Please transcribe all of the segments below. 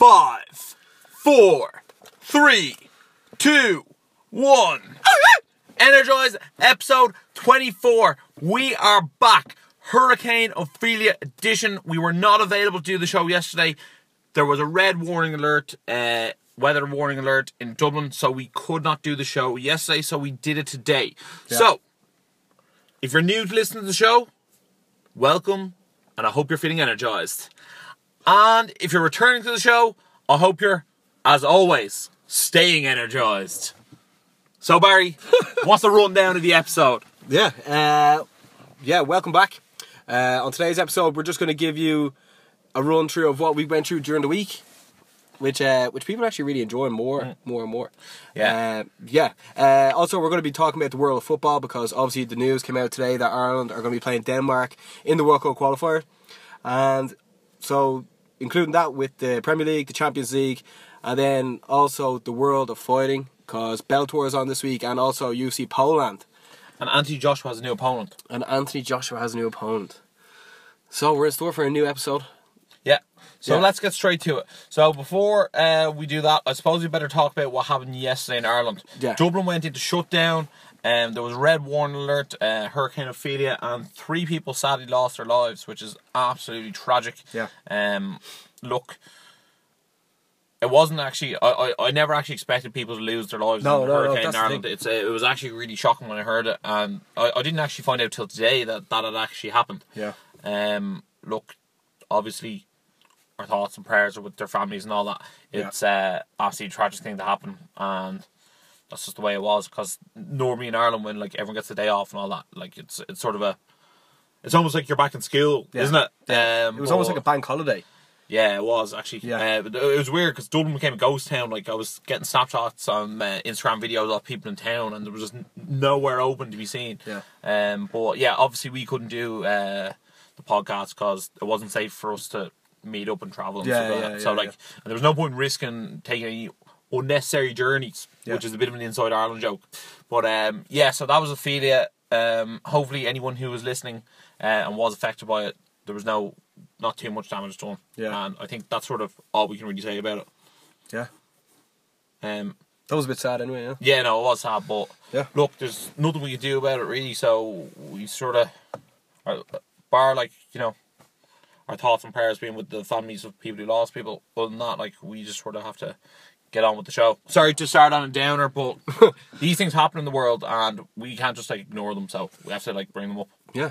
5, 4, 3, 2, 1. Energize episode 24. We are back. Hurricane Ophelia edition. We were not available to do the show yesterday. There was a red warning alert, weather warning alert in Dublin, so we could not do the show yesterday, so we did it today. Yeah. So, if you're new to listening to the show, welcome, and I hope you're feeling energized. And if you're returning to the show, I hope you're, as always, staying energized. So, Barry, what's the rundown of the episode? Yeah, welcome back. On today's episode, we're just going to give you a run through of what we went through during the week, which people actually really enjoy more and more. Also, we're going to be talking about the world of football, because obviously the news came out today that Ireland are going to be playing Denmark in the World Cup qualifier, and so including that with the Premier League, the Champions League, and then also the world of fighting, because Bellator is on this week, and also UFC Poland. And Anthony Joshua has a new opponent. So we're in store for a new episode. So let's get straight to it. So before we do that, I suppose we better talk about what happened yesterday in Ireland. Yeah. Dublin went into shutdown. There was a red warning alert, Hurricane Ophelia, and 3 people sadly lost their lives, which is absolutely tragic. Yeah. Look, it wasn't actually, I never actually expected people to lose their lives in Hurricane in Ireland. It was actually really shocking when I heard it, and I didn't actually find out till today that had actually happened. Yeah. Look, obviously, our thoughts and prayers are with their families and all that. It's absolutely a tragic thing to happen, and that's just the way it was, because normally in Ireland, when like everyone gets a day off and all that, like it's sort of it's almost like you're back in school, isn't it? Yeah. It was almost like a bank holiday. Yeah, it was actually. Yeah. It was weird because Dublin became a ghost town. Like, I was getting snapshots on Instagram videos of people in town, and there was just nowhere open to be seen. Yeah. But yeah, obviously we couldn't do the podcast because it wasn't safe for us to meet up and travel and stuff like that. And there was no point in risking taking any unnecessary journeys, which is a bit of an Inside Ireland joke. But so that was Ophelia. Hopefully, anyone who was listening and was affected by it, there was not too much damage done. Yeah. And I think that's sort of all we can really say about it. Yeah. That was a bit sad anyway, yeah? Yeah, no, it was sad, but look, there's nothing we can do about it really, so we sort of, bar like, you know, our thoughts and prayers being with the families of people who lost people, other than that, like, we just sort of have to get on with the show. Sorry to start on a downer, but these things happen in the world, and we can't just, like, ignore them, so we have to, like, bring them up. Yeah.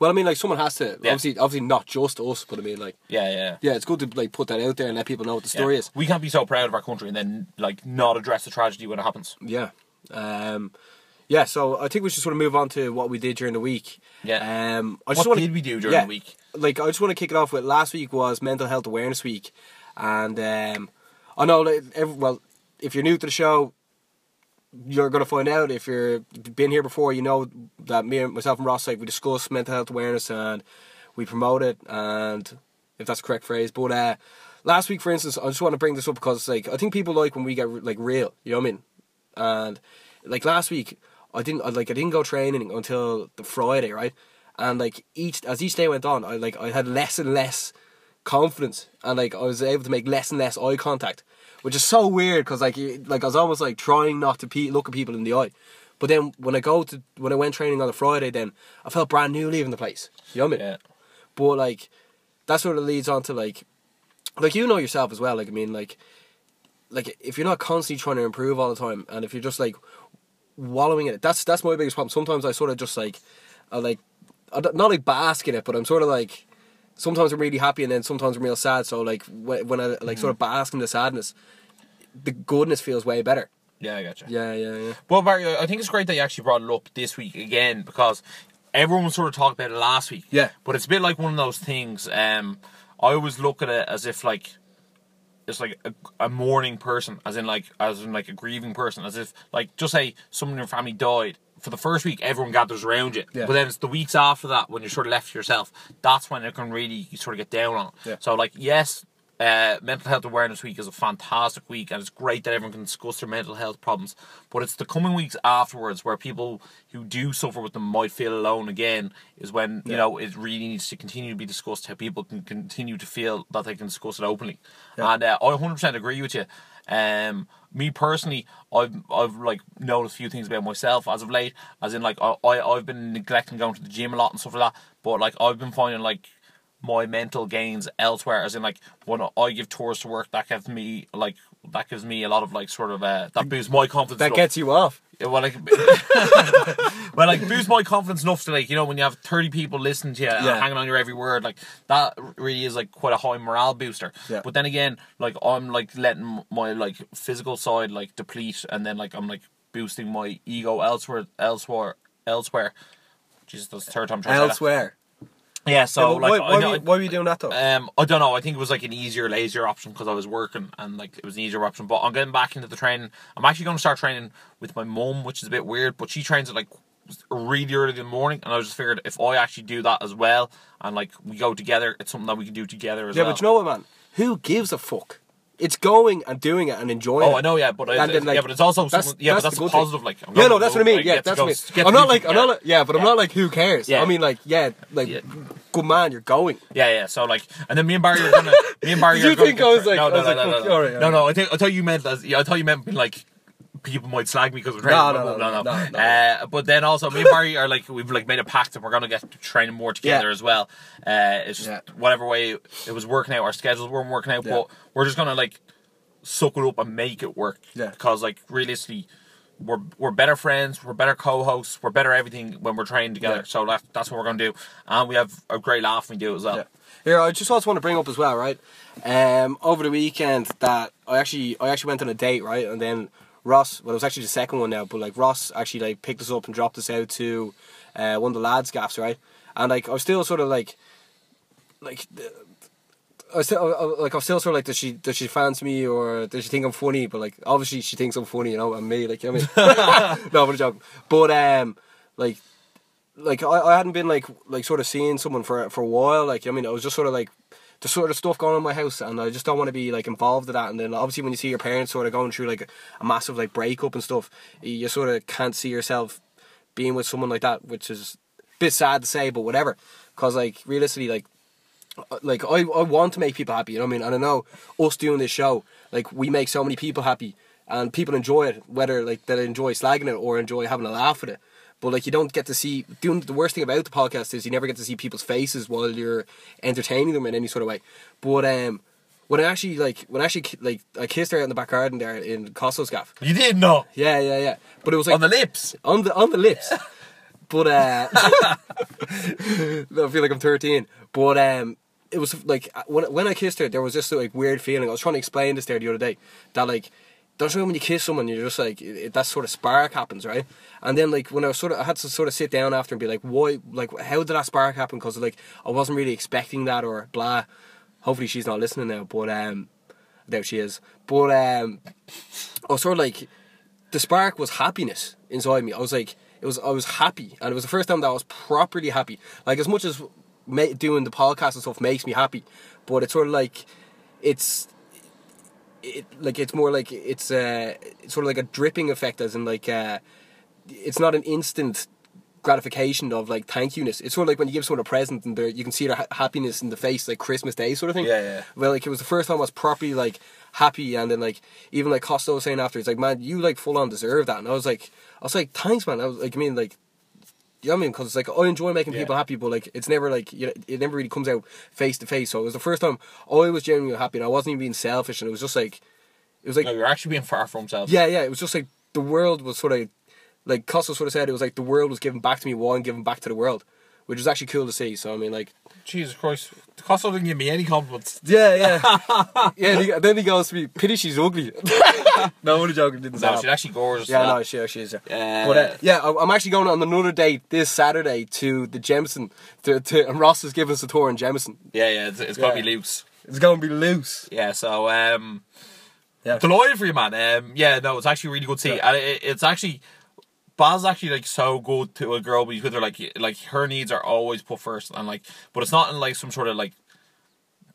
Well, I mean, like, someone has to, obviously not just us, but I mean, like... Yeah, it's good to, like, put that out there and let people know what the story is. We can't be so proud of our country and then, like, not address the tragedy when it happens. Yeah. So I think we should sort of move on to what we did during the week. Yeah. Did we do during the week? Like, I just want to kick it off with, last week was Mental Health Awareness Week, and I know, like, if you're new to the show, you're going to find out. If you've been here before, you know that myself and Ross, like, we discuss mental health awareness and we promote it, and if that's the correct phrase. But last week, for instance, I just want to bring this up because, like, I think people like when we get, like, real, you know what I mean? And, like, last week, I didn't go training until the Friday, right? And, like, each day went on, I had less and less confidence, and, like, I was able to make less and less eye contact, which is so weird, because like I was almost like trying not to look at people in the eye. But then when I went training on a Friday, then I felt brand new leaving the place. You know what I mean? Yeah. But, like, that sort of leads on to, like, you know yourself as well. Like, I mean, like if you're not constantly trying to improve all the time, and if you're just, like, wallowing in it, that's my biggest problem. Sometimes I sort of just, like, not like bask in it, but I'm sort of like, sometimes I'm really happy and then sometimes I'm real sad. So, like, when I, like, sort of bask in the sadness, the goodness feels way better. Yeah, I gotcha. Yeah. Well, Barry, I think it's great that you actually brought it up this week again, because everyone was sort of talking about it last week. Yeah. But it's a bit like one of those things. I always look at it as if, like, it's like a mourning person, as in like a grieving person, as if, like, just say someone in your family died. For the first week, everyone gathers around you. Yeah. But then it's the weeks after that, when you're sort of left to yourself, that's when it can really sort of get down on it. Yeah. So, like, yes, Mental Health Awareness Week is a fantastic week, and it's great that everyone can discuss their mental health problems, but it's the coming weeks afterwards where people who do suffer with them might feel alone again is when, you know, it really needs to continue to be discussed, how people can continue to feel that they can discuss it openly. Yeah. And I 100% agree with you. Me personally, I've like noticed a few things about myself as of late, as in like I've been neglecting going to the gym a lot and stuff like that, but like I've been finding like my mental gains elsewhere, as in like when I give tours to work, that gives me a lot of like sort of that boosts my confidence. That gets you off. Yeah, well, like, well, like boosts my confidence enough to like, you know, when you have 30 people listening to you and hanging on your every word, like that really is like quite a high morale booster. Yeah. But then again, like I'm like letting my like physical side like deplete, and then like I'm like boosting my ego elsewhere. Jesus, that's the third time trying elsewhere. To yeah, so yeah, like why were you doing that though? I don't know. I think it was like an easier, lazier option because I was working, and like it was an easier option. But I'm getting back into the training. I'm actually going to start training with my mum, which is a bit weird, but she trains at like really early in the morning, and I just figured if I actually do that as well, and like we go together, it's something that we can do together as well. Yeah, but you know what, man? Who gives a fuck? It's going and doing it and enjoying it. Oh, I know, yeah, but it's also that's a positive thing. Like that's what I mean. Like, yeah, that's what I mean. I'm not like who cares. Yeah. I mean good man, you're going. Yeah, yeah. So like, and then me and Barry you are think going I was like no. I thought you meant like people might slag me because we're training. No. But then also me and Barry are like, we've like made a pact that we're going to get to training more together as well. It's just whatever way it was working out, our schedules weren't working out, but we're just going to like suck it up and make it work. Yeah. Because like realistically, we're better friends, we're better co-hosts, we're better everything when we're training together. Yeah. So that's what we're going to do. And we have a great laugh when we do it as well. Yeah. Here, I just also want to bring up as well, right? Over the weekend that I actually went on a date, right? And then Ross, well, it was actually the second one now, but like Ross actually like picked us up and dropped us out to one of the lads' gaffs, right? And like I was still sort of like does she fancy me or does she think I'm funny? But like obviously she thinks I'm funny, you know, and me, like, you know what I mean? No, I'm joking. But I hadn't been like sort of seeing someone for a while, like, you know what I mean, I was just sort of like, the sort of stuff going on in my house, and I just don't want to be like involved in that. And then obviously when you see your parents sort of going through like a massive like breakup and stuff, you sort of can't see yourself being with someone like that, which is a bit sad to say, but whatever, because like realistically like I want to make people happy, you know what I mean? And I know us doing this show, like, we make so many people happy and people enjoy it, whether like they enjoy slagging it or enjoy having a laugh at it. But like, you don't get to see, the worst thing about the podcast is you never get to see people's faces while you're entertaining them in any sort of way. But when I actually I kissed her out in the back garden there in Costo's gaff. You did not. Yeah. But it was like on the lips. On the lips. But I feel like I'm 13. But it was like when I kissed her, there was this like weird feeling. I was trying to explain this there the other day, that like, that's when you kiss someone, you're just like, that sort of spark happens, right? And then like when I had to sort of sit down after and be like, why, like, how did that spark happen? Because like I wasn't really expecting that, or blah. Hopefully she's not listening now, but I doubt she is. But I was sort of like, the spark was happiness inside me. I was like, I was happy, and it was the first time that I was properly happy. Like, as much as doing the podcast and stuff makes me happy, but it's sort of like it's sort of like a dripping effect, as in like it's not an instant gratification of like thank you-ness. It's sort of like when you give someone a present and you can see their happiness in the face, like Christmas Day sort of thing. Yeah. Well, like, it was the first time I was properly like happy, and then like even like Costo was saying after, it's like, man, you like full on deserve that, and I was like thanks, man. I was like, I mean, like, you know what I mean? Because it's like, I enjoy making people happy, but like, it's never like, you know, it never really comes out face to face. So it was the first time I was genuinely happy, and I wasn't even being selfish, and it was like no, you're actually being far from selfish. Yeah. It was just like the world was sort of like, Costa sort of said, it was like the world was giving back to me while I'm giving back to the world, which was actually cool to see. So I mean, like, Jesus Christ, Costa didn't give me any compliments. Yeah. Then he goes to me, pity she's ugly. No, I'm only joking. No, she's actually gorgeous. Yeah, no, she is. Yeah. But I'm actually going on another date this Saturday to the Jameson. And Ross has given us a tour in Jameson. Yeah. It's gonna be loose. It's gonna be loose. Yeah. So delighted for you, man. It's actually really good to see. And it's actually, Baz's actually like so good to a girl, but he's with her, like her needs are always put first, and like, but it's not in like some sort of like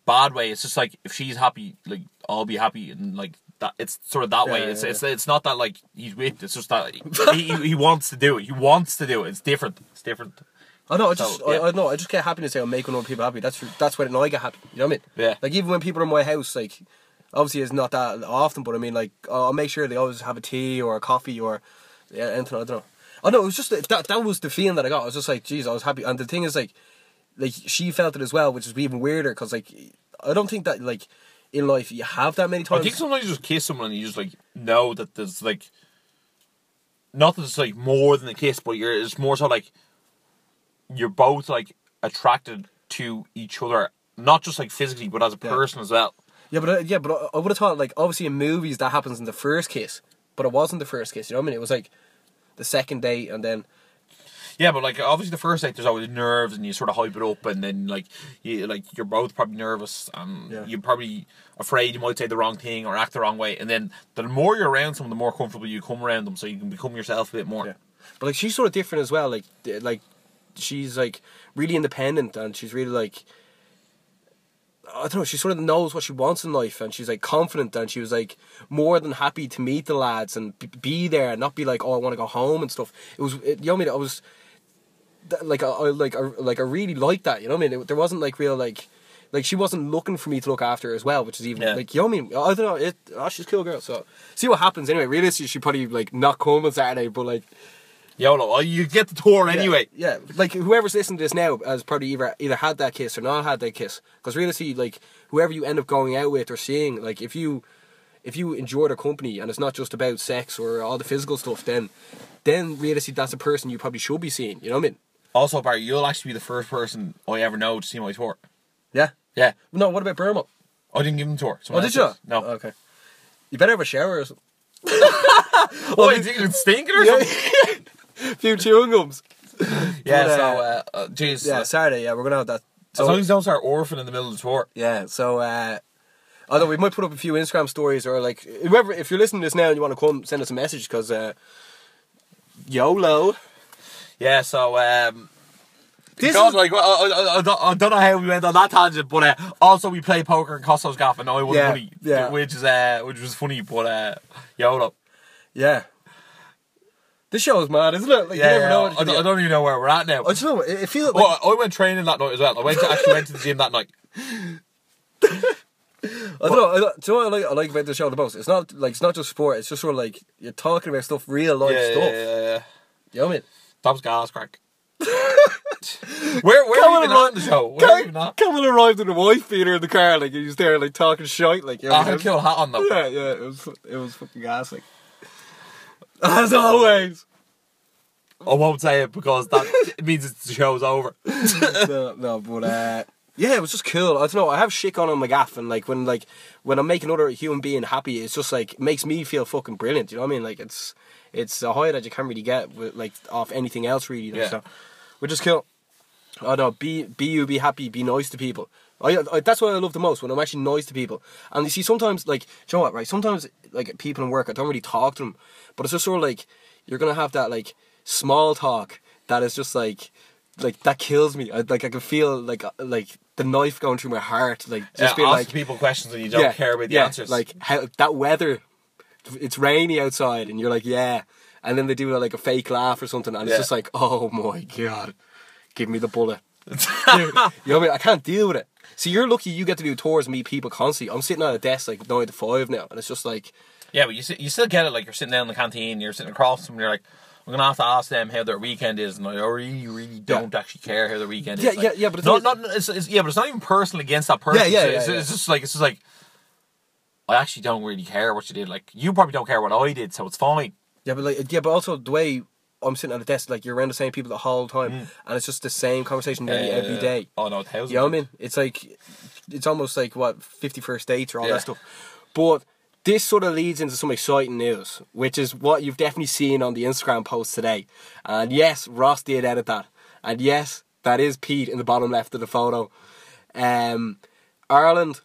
bad way. It's just like, if she's happy, like, I'll be happy, and like that. It's sort of that way. It's not that like he's with. It's just that he wants to do it. He wants to do it. It's different. It's different. I know. I just get happiness out of making other people happy. That's when I get happy. You know what I mean? Yeah. Like, even when people are in my house, like, obviously it's not that often, but I mean, like, I'll make sure they always have a tea or a coffee or anything. I don't know. I know. It was just that was the feeling that I got. I was just like, geez, I was happy. And the thing is, like she felt it as well, which is even weirder, because like, I don't think that like in life you have that many times. I think sometimes you just kiss someone and you just like know that there's like, not that it's like more than a kiss, but it's more so like, you're both like attracted to each other, not just like physically, but as a person as well. But I would have thought, like, obviously in movies that happens in the first kiss, but it wasn't the first kiss. You know what I mean? It was like the second date, and then. Yeah, but like obviously the first date there's always nerves, and you sort of hype it up, and then like you're both probably nervous, and you're probably afraid you might say the wrong thing or act the wrong way, and then the more you're around someone, the more comfortable you come around them, so you can become yourself a bit more. Yeah. But like she's sort of different as well, like. She's like really independent, and she's really like, I don't know, she sort of knows what she wants in life, and she's like confident, and she was like more than happy to meet the lads and be there, and not be like, oh, I want to go home and stuff. It was, you know what I mean? I was like, I really liked that. You know what I mean? There wasn't like real like she wasn't looking for me to look after her as well, which is even like, you know what I mean? I don't know. She's a cool girl. So see what happens anyway. Realistically, she probably like not come on Saturday, but like. YOLO, you get the tour anyway. Yeah, like whoever's listening to this now has probably either had that kiss or not had that kiss. Because realistically, like whoever you end up going out with or seeing, like if you enjoy their company and it's not just about sex or all the physical stuff, then realistically that's the person you probably should be seeing. You know what I mean? Also, Barry, you'll actually be the first person I ever know to see my tour. Yeah? Yeah. No, what about Burma? I didn't give him a tour. Oh, did you? No. Oh, okay. You better have a shower or something. Well, you think it's stinking or something? Few chewing gums. Yeah, but, so, jeez. Yeah, Saturday, yeah, we're going to have that. So, as long as you don't start orphan in the middle of the tour. Yeah, so, although we might put up a few Instagram stories, or like, whoever, if you're listening to this now and you want to come, send us a message, because, YOLO. Yeah, so, I don't know how we went on that tangent, but also we play poker in Costco's Gaff, and I won money, which was funny, but, YOLO. Yeah. This show is mad, isn't it? Like, you never know. I don't even know where we're at now. I just know. It feels like... I went training that night as well. I actually went to the gym that night. Do you know what I like about this show the most? It's not like, it's not just sport. It's just sort of like you're talking about stuff, real life stuff. Yeah. You know what I mean? That was gas crack. Where are you at in the show? Cameron arrived in a wife beater in the car, like he was there, like talking shite, like. You know, I had a kill hat on though. Yeah. It was fucking gas, like. As always, I won't say it because that it means the show's over. No, but yeah, it was just cool. I don't know. I have shit on my gaff, and like when I make another human being happy, it's just like makes me feel fucking brilliant. You know what I mean? Like it's a high that you can't really get with, like, off anything else really. Like, yeah. So we're just cool. I don't know. Be happy. Be nice to people. I that's what I love the most, when I'm actually nice to people. And you see, sometimes, like, do you know what, right? Sometimes, like, people in work, I don't really talk to them, but it's just sort of like, you're going to have that, like, small talk that is just like, that kills me. I can feel, like the knife going through my heart. Like, just being like, ask people questions and you don't care about the answers. Like, how, that weather, it's rainy outside, and you're like, yeah. And then they do, like, a fake laugh or something, and it's just like, oh my God, give me the bullet. You know what I mean? I can't deal with it. See, you're lucky you get to do tours and meet people constantly. I'm sitting at a desk like 9 to 5 now, and it's just like... Yeah, but you still get it, like, you're sitting down in the canteen, you're sitting across from them, and you're like, I'm going to have to ask them how their weekend is, and I really don't actually care how their weekend is. Like, yeah, but it's but it's not even personal against that person. It's just like, I actually don't really care what you did. Like, you probably don't care what I did, so it's fine. Yeah, but like, yeah, but also the way... I'm sitting at a desk, like, you're around the same people the whole time, and it's just the same conversation nearly every day. Oh no, thousands. You know what I mean? It's like, it's almost like, what, 50 first dates or all that stuff. But this sort of leads into some exciting news, which is what you've definitely seen on the Instagram post today. And yes, Ross did edit that. And yes, that is Pete in the bottom left of the photo. Ireland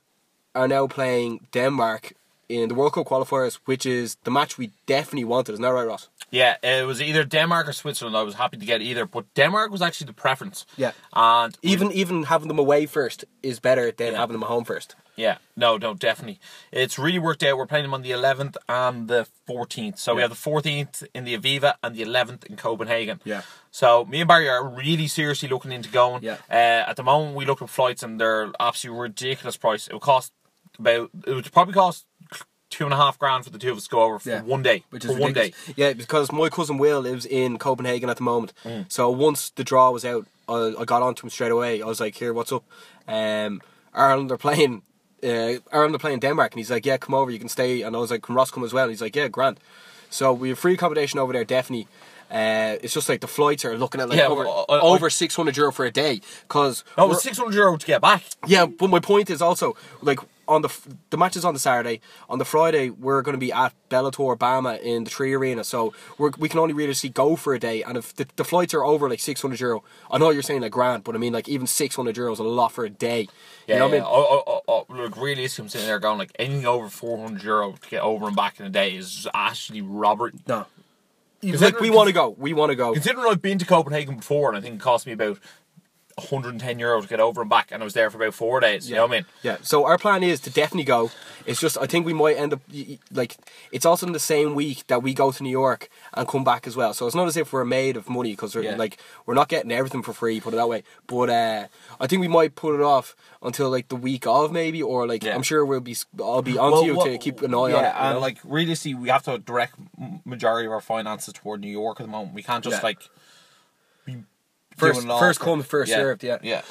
are now playing Denmark in the World Cup qualifiers, which is the match we definitely wanted. Isn't that right, Ross? Yeah, it was either Denmark or Switzerland. I was happy to get either, but Denmark was actually the preference. Yeah, and even having them away first is better than having them at home first. Yeah, no, definitely. It's really worked out. We're playing them on the 11th and the 14th. So we have the 14th in the Aviva and the 11th in Copenhagen. Yeah. So me and Barry are really seriously looking into going. Yeah. At the moment, we looked at flights and they're absolutely ridiculous price. It would probably cost $2,500 for the two of us to go over for one day. Which is ridiculous. One day. Yeah, because my cousin Will lives in Copenhagen at the moment. Mm. So once the draw was out, I got onto him straight away. I was like, here, what's up? Ireland are playing... Denmark, and he's like, yeah, come over, you can stay. And I was like, can Ross come as well? And he's like, yeah, grand. So we have free accommodation over there, definitely. It's just like the flights are looking at like over €600 for a day. It was €600 to get back. Yeah, but my point is also, like, on the match is on the Saturday. On the Friday, we're going to be at Bellator Bama in the Tree Arena. So we can only really go for a day. And if the flights are over like €600, I know you're saying like grand, but I mean like even €600 is a lot for a day. Yeah, you know what I mean? Look, really, I'm sitting there going like anything over €400 to get over and back in a day is actually robbery. No. It's like we want to go. Considering I've been to Copenhagen before, and I think it cost me about €110 to get over and back, and I was there for about 4 days. You know what I mean? Yeah. So our plan is to definitely go. It's just I think we might end up like it's also in the same week that we go to New York and come back as well. So it's not as if we're made of money because we're not getting everything for free. Put it that way. But I think we might put it off until like the week of maybe, or like I'm sure I'll be onto to keep an eye on it. Yeah, and like realistically, we have to direct majority of our finances toward New York at the moment. We can't just First come, first served. Yeah.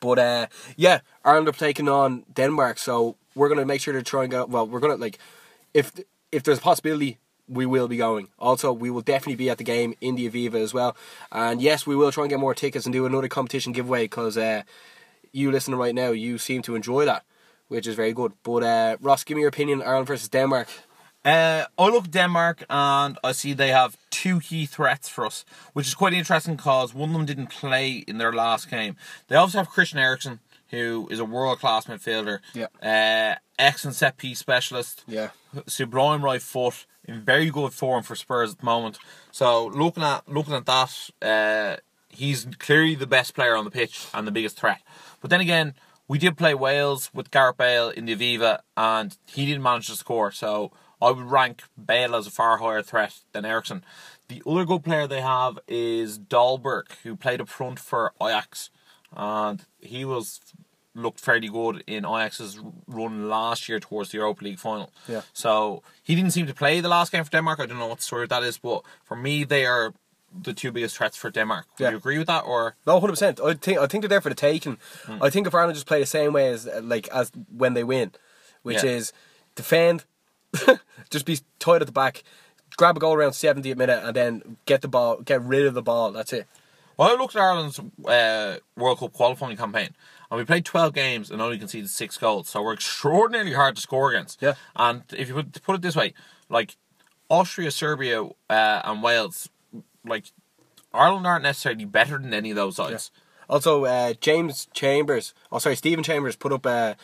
But Ireland are taking on Denmark, so we're gonna make sure to try and go. Well, we're gonna if there's a possibility, we will be going. Also, we will definitely be at the game in the Aviva as well. And yes, we will try and get more tickets and do another competition giveaway because you listening right now, you seem to enjoy that, which is very good. But Ross, give me your opinion: Ireland versus Denmark. I look at Denmark and I see they have two key threats for us, which is quite interesting because one of them didn't play in their last game. They also have Christian Eriksen, who is a world-class midfielder, excellent set-piece specialist, sublime right foot, in very good form for Spurs at the moment. So looking at that, he's clearly the best player on the pitch and the biggest threat. But then again, we did play Wales with Gareth Bale in the Aviva and he didn't manage to score, so I would rank Bale as a far higher threat than Eriksen. The other good player they have is Dahlberg, who played up front for Ajax. And he looked fairly good in Ajax's run last year towards the Europa League final. Yeah. So he didn't seem to play the last game for Denmark. I don't know what story that is, but for me, they are the two biggest threats for Denmark. Would you agree with that? Or no, 100%. I think they're there for the taking. Mm. I think if Ireland just play the same way as when they win, which is defend, just be tight at the back, grab a goal around 70th minute, and then get rid of the ball. That's it. Well, I looked at Ireland's World Cup qualifying campaign, and we played 12 games and only conceded 6 goals, so we're extraordinarily hard to score against. Yeah. And if you would put it this way, like Austria, Serbia, and Wales, like Ireland aren't necessarily better than any of those sides. Yeah. Also, Stephen Chambers put up a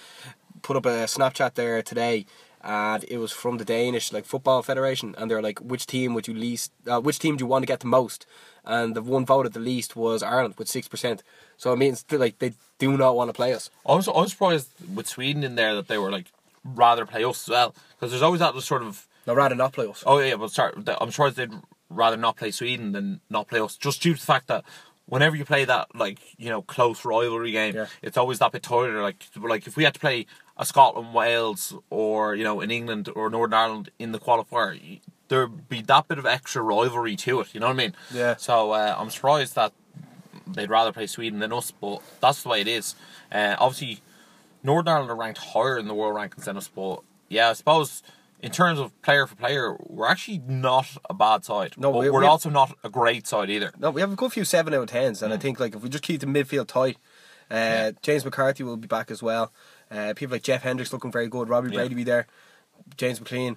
Snapchat there today. And it was from the Danish football federation, and they're like, which team do you want to get the most? And the one voted the least was Ireland with 6%. So it means they do not want to play us. Also, I was surprised with Sweden in there that they were rather play us as well, because there's always that sort of rather not play us. Oh yeah, but sorry, I'm surprised they'd rather not play Sweden than not play us, just due to the fact that whenever you play that close rivalry game, it's always that bit tighter. Like if we had to play a Scotland, Wales, or in England or Northern Ireland in the qualifier, there'd be that bit of extra rivalry to it. You know what I mean? Yeah. So I'm surprised that they'd rather play Sweden than us, but that's the way it is. Obviously, Northern Ireland are ranked higher in the world rankings than us, but I suppose in terms of player for player, we're actually not a bad side. No, but we're also not a great side either. No, we have a good few 7 out of 10s, and I think if we just keep the midfield tight, James McCarthy will be back as well. People like Jeff Hendricks looking very good, Robbie Brady be there, James McLean.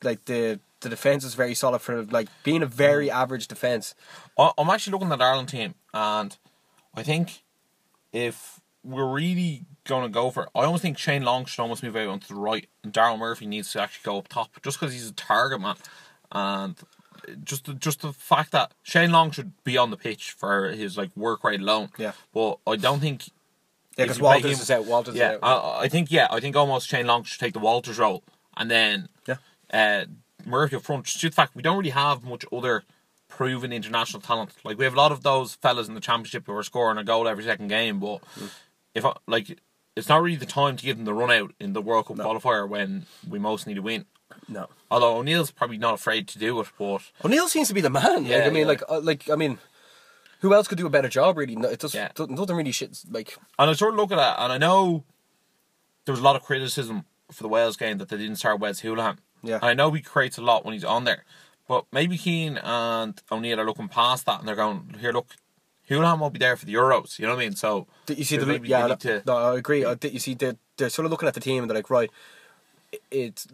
The defence is very solid for being a very average defence. I'm actually looking at the Ireland team, and I think if we're really going to go for. I almost think Shane Long should almost move out onto the right, and Darryl Murphy needs to actually go up top, just because he's a target man, and just the fact that Shane Long should be on the pitch for his like work rate alone. Yeah, but I don't think. Yeah, because Walters is out. I think almost Shane Long should take the Walters role, and then Murphy up front. Just due to the fact we don't really have much other proven international talent. Like we have a lot of those fellas in the Championship who are scoring a goal every second game, but it's not really the time to give them the run out in the World Cup qualifier when we most need to win. No, although O'Neill's probably not afraid to do it, but O'Neill seems to be the man. Yeah, who else could do a better job? Really, no, it doesn't really shit. Like, and I sort of look at that, and I know there was a lot of criticism for the Wales game that they didn't start Wes Houlihan. Yeah, and I know he creates a lot when he's on there. But maybe Keane and O'Neill are looking past that and they're going, here, look, Houlihan won't be there for the Euros. You know what I mean? So, did you see the maybe yeah, no, to, no, I agree. Yeah. You see, they're sort of looking at the team and they're like, right, it's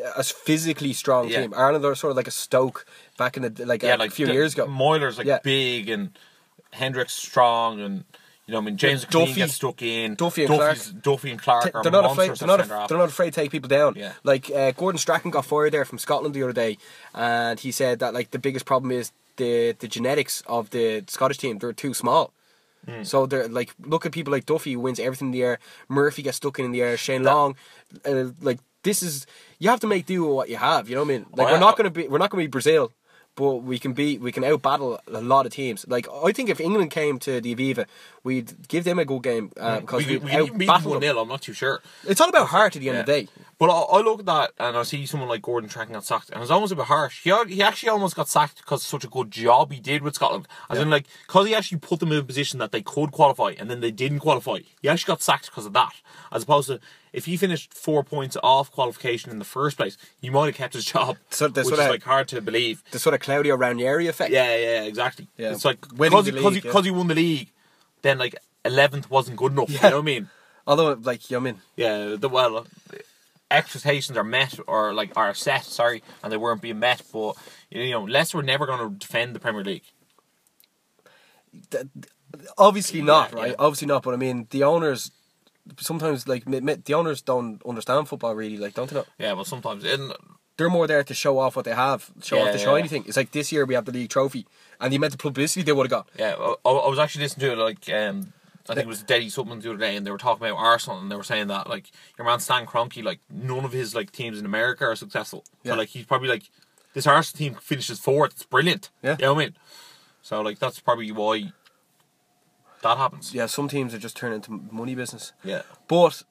a physically strong team. Ireland are sort of like a Stoke back in the a few years ago. Moyler's big, and Hendricks strong, and you know what I mean, James O'Keefe gets stuck in. Duffy and Clark are monsters. They're not afraid to take people down. Yeah. Like Gordon Strachan got fired there from Scotland the other day, and he said that like the biggest problem is the genetics of the Scottish team. They're too small. Mm. So they're like, look at people like Duffy who wins everything in the air. Murphy gets stuck in the air. Shane Long, this is, you have to make do with what you have. You know what I mean? Like we're not going to be Brazil. But we can outbattle a lot of teams. Like I think if England came to the Aviva, we'd give them a good game because we outbattle 1-0. I'm not too sure. It's all about heart at the end of the day. But I look at that and I see someone like Gordon Strachan got sacked, and it's almost a bit harsh. He actually almost got sacked because such a good job he did with Scotland. As in, like, because he actually put them in a position that they could qualify, and then they didn't qualify. He actually got sacked because of that, as opposed to. If he finished 4 points off qualification in the first place, he might have kept his job. So which is hard to believe. The sort of Claudio Ranieri effect. Yeah, exactly. Yeah. It's like because he won the league, then 11th wasn't good enough. Yeah. You know what I mean? Although expectations are met or are set. Sorry, and they weren't being met. But you know, Leicester were never going to defend the Premier League. Obviously not, right? Yeah. Obviously not. But I mean, the owners. Sometimes the owners don't understand football really, don't they? Know? Yeah, well sometimes they're more there to show off what they have, shiny thing. It's like this year we have the league trophy, and the amount of publicity they would have got. Yeah, I was actually listening to I think it was Daddy Supplements the other day, and they were talking about Arsenal, and they were saying that your man Stan Kroenke, none of his teams in America are successful. Yeah. So he's probably this Arsenal team finishes fourth. It's brilliant. Yeah, you know what I mean. So that's probably why. That happens. Yeah, some teams are just turning into money business. Yeah, but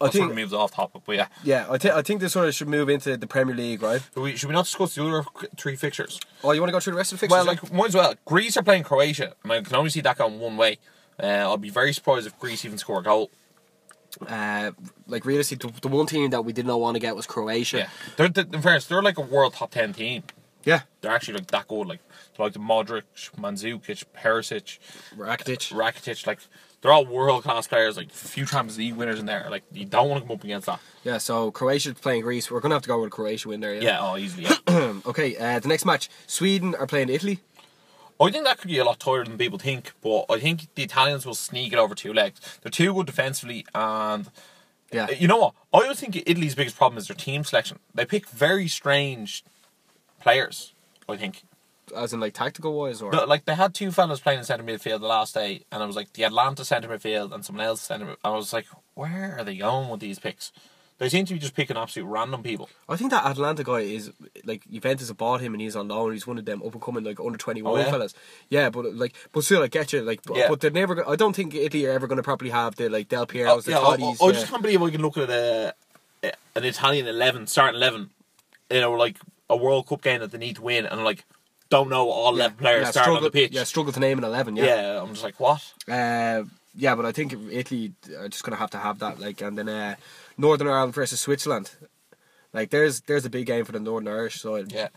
I think sort of moves off topic. But yeah, I think this sort of should move into the Premier League, right? Should we not discuss the other three fixtures? Oh, you want to go through the rest of the fixtures? Well, might as well. Greece are playing Croatia. I mean, I can only see that going one way. I'll be very surprised if Greece even score a goal. Realistically, the one team that we did not want to get was Croatia. Yeah, in fairness, they're a world top 10 team. Yeah, they're actually that good. The Modric, Mandzukic, Perisic, Rakitic, they're all world class players, a few Champions League winners in there. You don't want to come up against that. Yeah, so Croatia's playing Greece. We're gonna have to go with Croatia win there. Yeah, easily. Yeah. Okay, the next match, Sweden are playing Italy. I think that could be a lot tighter than people think, but I think the Italians will sneak it over two legs. They're too good defensively, and you know what? I always think Italy's biggest problem is their team selection. They pick very strange players, I think. As in tactical wise, or they had two fellas playing in centre midfield the last day, and I was the Atlanta centre midfield and someone else centre midfield. I was where are they going with these picks? They seem to be just picking absolute random people. I think that Atlanta guy is Juventus have bought him and he's on loan. He's one of them up and coming under 21 fellas. Yeah, but still I get you. But they're never. I don't think Italy are ever going to properly have the Del Piero's, the Toddies. I just can't believe I can look at an Italian 11 starting 11. You know, a World Cup game that they need to win, and don't know all 11 players starting on the pitch. Yeah, struggle to name an 11. Yeah, I'm just what? But I think Italy are just going to have that. And then Northern Ireland versus Switzerland. There's a big game for the Northern Irish side. Yeah,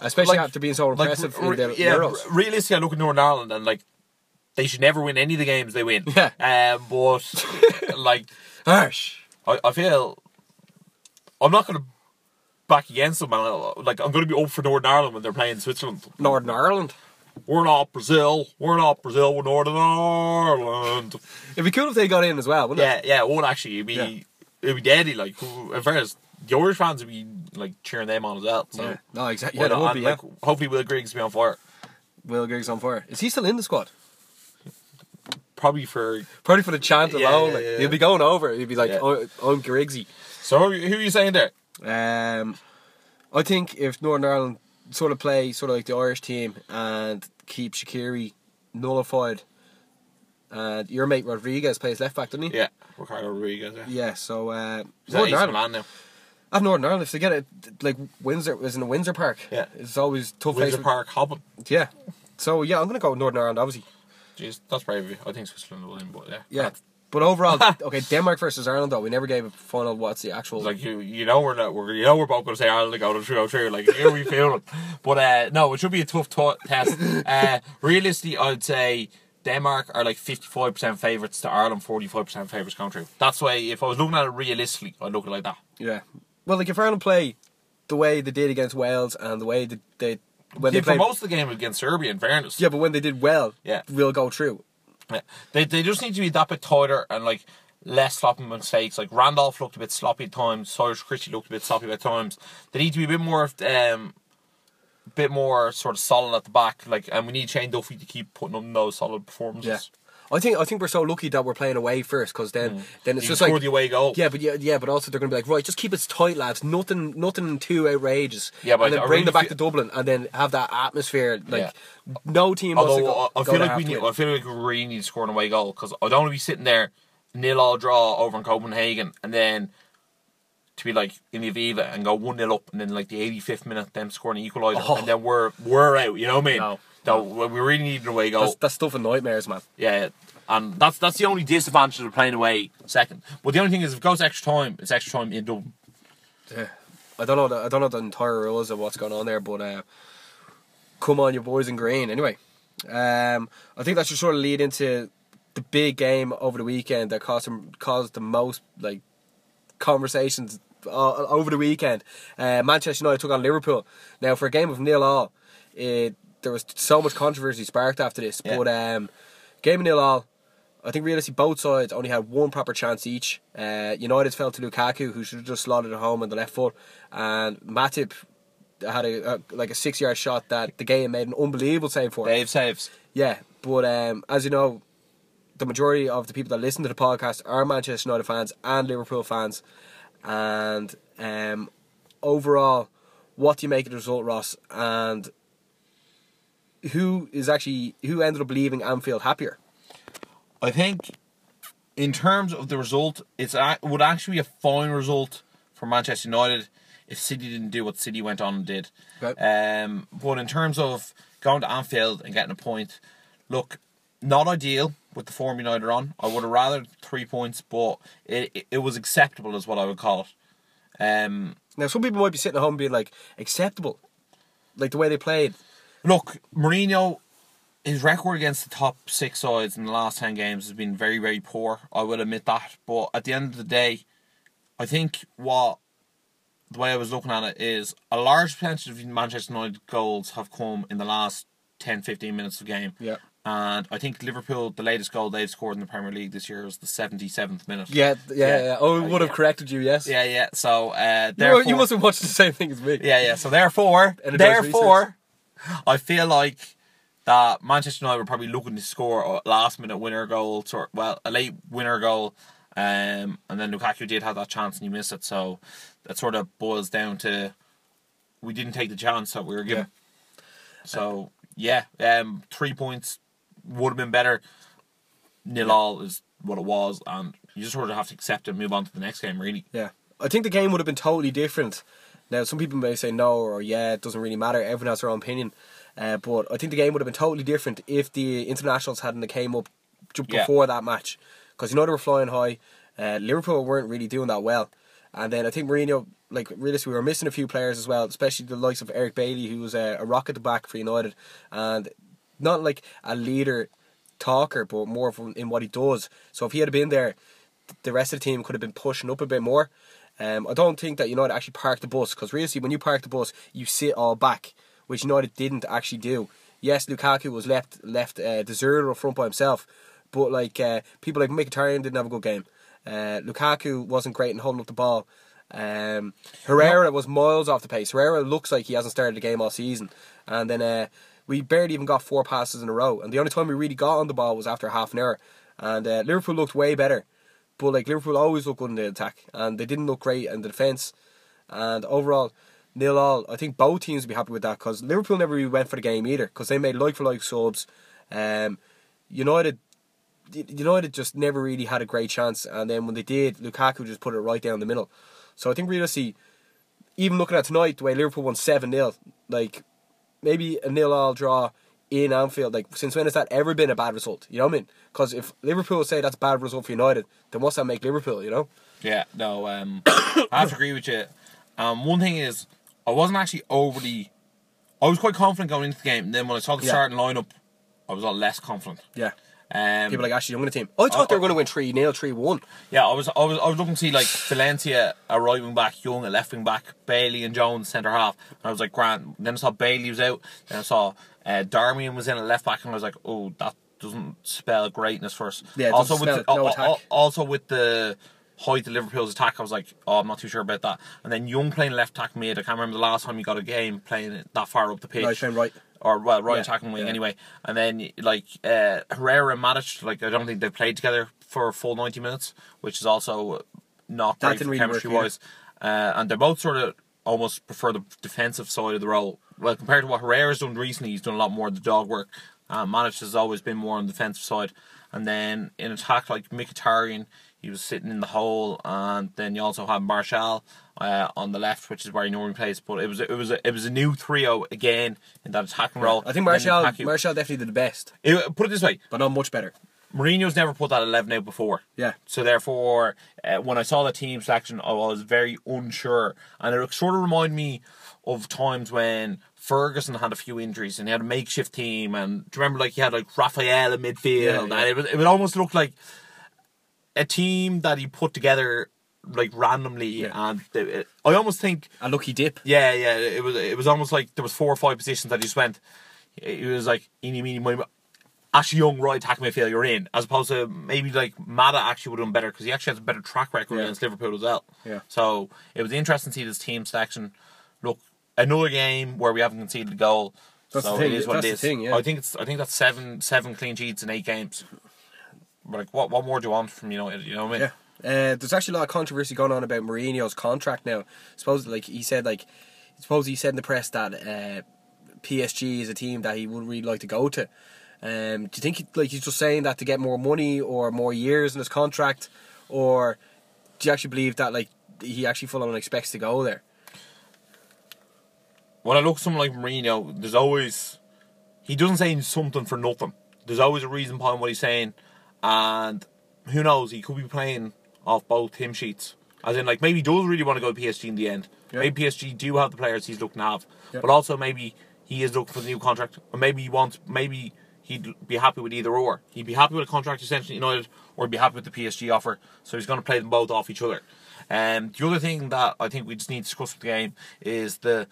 especially after being so impressive in the Euros. Realistically, I look at Northern Ireland and they should never win any of the games they win. Yeah, but Irish. I feel I'm not going to. Back against them, and I'm going to be up for Northern Ireland when they're playing Switzerland. Northern Ireland, We're not Brazil, we're Northern Ireland. It'd be cool if they got in as well, wouldn't it? Yeah, it would actually. It'd be deadly, like, as far as the Irish fans would be, like, cheering them on as well. So. Yeah, no, exactly. Yeah, would be, yeah. Like, hopefully Will Griggs will be on fire. Will Griggs on fire. Is he still in the squad? Probably for the chant alone. Yeah, like, yeah. He'll be going over. He'll be like, I'm Griggsy. So who are you saying there? I think if Northern Ireland sort of play sort of like the Irish team and keep Shaqiri nullified, your mate Rodriguez plays left back, doesn't he? Yeah, Ricardo Rodriguez. Yeah, so Northern Ireland now. At Northern Ireland, if they get it, like Windsor is in the Windsor Park. Yeah, it's always tough. Windsor Park, Hobbit. Yeah, so yeah, I'm gonna go with Northern Ireland, obviously. Jeez, that's brave. I think Switzerland will win, but yeah. But overall, okay, Denmark versus Ireland though, we never gave a final. What's the actual? Like we're both going to say Ireland go to 3-0. Like here we feel it, but no, it should be a tough test. Realistically, I'd say Denmark are like 55% favourites to Ireland, 45% favourites going through. That's why if I was looking at it realistically, I'd look at it like that. Yeah, well, like if Ireland play the way they did against Wales and the way that they played for most of the game against Serbia, in fairness. Yeah, but when they did well, we'll go through. Yeah. They just need to be that bit tighter and like less sloppy mistakes. Like Randolph looked a bit sloppy at times, Cyrus Christie looked a bit sloppy at times. They need to be a bit more sort of solid at the back. Like, and we need Shane Duffy to keep putting on those solid performances. Yeah. I think we're so lucky that we're playing away first, because then it's you just like the away goal. But also they're going to be like, right, just keep it tight, lads. Nothing too outrageous. Yeah, but and then bring them back to Dublin and then have that atmosphere. Like no team. Although I feel like we really need to score an away goal, because I don't want to be sitting there 0-0 draw over in Copenhagen and then to be like in the Aviva and go 1-0 up and then like the 85th minute them scoring an equaliser and then we're out. You know what I mean? No, we really need an away goal. That's stuff of nightmares, man. Yeah, and that's the only disadvantage of playing away second. But the only thing is, if it goes extra time, it's extra time in Dublin. Yeah, I don't know the entire rules of what's going on there, but come on, you boys in green. Anyway, I think that should sort of lead into the big game over the weekend that caused the most like conversations over the weekend. Manchester United took on Liverpool. Now, for a game of 0-0, there was so much controversy sparked after this, but game of 0-0. I think realistically both sides only had one proper chance each. United fell to Lukaku, who should have just slotted it home on the left foot, and Matip had a 6-yard shot that the game made an unbelievable save for. Dave saves. Yeah, but as you know, the majority of the people that listen to the podcast are Manchester United fans and Liverpool fans, and overall, what do you make of the result, Ross? And who ended up leaving Anfield happier? I think in terms of the result, it would actually be a fine result for Manchester United if City didn't do what City went on and did. Right. But in terms of going to Anfield and getting a point, look, not ideal with the form United are on. I would have rather 3 points, but it was acceptable is what I would call it. Now, some people might be sitting at home being like, acceptable? Like the way they played? Look, Mourinho, his record against the top 6 sides in the last 10 games has been very, very poor. I will admit that. But at the end of the day, I think the way I was looking at it is a large percentage of Manchester United goals have come in the last 10-15 minutes of the game. Yeah. And I think Liverpool, the latest goal they've scored in the Premier League this year was the 77th minute. Yeah. I would have corrected you, yes. Yeah. So, therefore... You must have watched the same thing as me. Yeah. So, therefore... I feel like that Manchester United were probably looking to score a last-minute winner goal, a late winner goal, and then Lukaku did have that chance and he missed it. So that sort of boils down to we didn't take the chance that we were given. Yeah. So 3 points would have been better. 0-0 is what it was, and you just sort of have to accept it and move on to the next game. Really, yeah. I think the game would have been totally different. Now, some people may say no or it doesn't really matter. Everyone has their own opinion. But I think the game would have been totally different if the internationals hadn't came up before that match. Because, you know, they were flying high. Liverpool weren't really doing that well. And then I think Mourinho, like, realistically, we were missing a few players as well, especially the likes of Eric Bailey, who was a rock at the back for United. And not like a leader talker, but more in what he does. So if he had been there, the rest of the team could have been pushing up a bit more. I don't think that United actually parked the bus, because realistically when you park the bus you sit all back, which United didn't actually do. yes, Lukaku was left deserted up front by himself, but like people like Mkhitaryan didn't have a good game. Lukaku wasn't great in holding up the ball. Herrera was miles off the pace. Herrera looks like he hasn't started a game all season. And then we barely even got four passes in a row, and the only time we really got on the ball was after half an hour. And Liverpool looked way better, but like Liverpool always look good in the attack, and they didn't look great in the defence. And overall, 0-0. I think both teams would be happy with that, because Liverpool never really went for the game either, because they made like-for-like subs. United just never really had a great chance, and then when they did, Lukaku just put it right down the middle. So I think realistically, even looking at tonight, the way Liverpool won 7-0, like maybe a 0-0 draw in Anfield, like since when has that ever been a bad result? You know what I mean? Because if Liverpool say that's a bad result for United, then what's that make Liverpool, you know? Yeah, no, I have to agree with you. One thing is, I was quite confident going into the game, and then when I saw the starting lineup, I was a lot less confident. Yeah. People like Ashley Young on the team. I thought they were going to win 3-0, 3-1. Yeah, I was looking to see like Valencia a right wing back, Young a left wing back, Bailey and Jones centre half, and I was like, grand. Then I saw Bailey was out, then I saw Darmian was in at left back, and I was like, oh, that doesn't spell greatness for us. Yeah, also with the height of Liverpool's attack, I was like, oh, I'm not too sure about that. And then Young playing left tack mid. I can't remember the last time you got a game playing that far up the pitch. Attacking wing anyway. And then like Herrera and Matic, like I don't think they played together for a full 90 minutes, which is also not great for chemistry wise. And they both sort of almost prefer the defensive side of the role. Well, compared to what Herrera's done recently, he's done a lot more of the dog work. Matic has always been more on the defensive side. And then in attack, like Mkhitaryan, he was sitting in the hole, and then you also had Martial on the left, which is where he normally plays. But it was a new trio again in that attacking role. I think Martial definitely did the best. Put it this way, but not much better. Mourinho's never put that 11 out before. Yeah. So therefore, when I saw the team selection, I was very unsure, and it sort of reminded me of times when Ferguson had a few injuries and he had a makeshift team. And do you remember like he had like Raphael in midfield, and it would almost look like a team that he put together like randomly, and I almost think a lucky dip. Yeah. It was almost like there was 4 or 5 positions that he just went. It was like eeny meeny miny. Ashley Young, right attack midfield, you're in. As opposed to maybe like Mata actually would have done better, because he actually has a better track record against Liverpool as well. Yeah. So it was interesting to see this team selection. Look, another game where we haven't conceded a goal. That's so the thing. It is what it is. I think that's seven clean sheets in 8 games. Like, what more do you want from United? You know what I mean? Yeah. There's actually a lot of controversy going on about Mourinho's contract now. Suppose he said in the press that PSG is a team that he would really like to go to. Do you think he's just saying that to get more money or more years in his contract, or do you actually believe that like he actually full on expects to go there? When I look at someone like Mourinho, he doesn't say something for nothing. There's always a reason behind what he's saying. And who knows, he could be playing off both hymn sheets. As in, like, maybe he does really want to go to PSG in the end. Yeah. Maybe PSG do have the players he's looking to have. Yeah. But also maybe he is looking for the new contract. Or maybe he'd be happy with either or. He'd be happy with a contract essentially United, or he'd be happy with the PSG offer. So he's going to play them both off each other. The other thing that I think we just need to discuss with the game is the,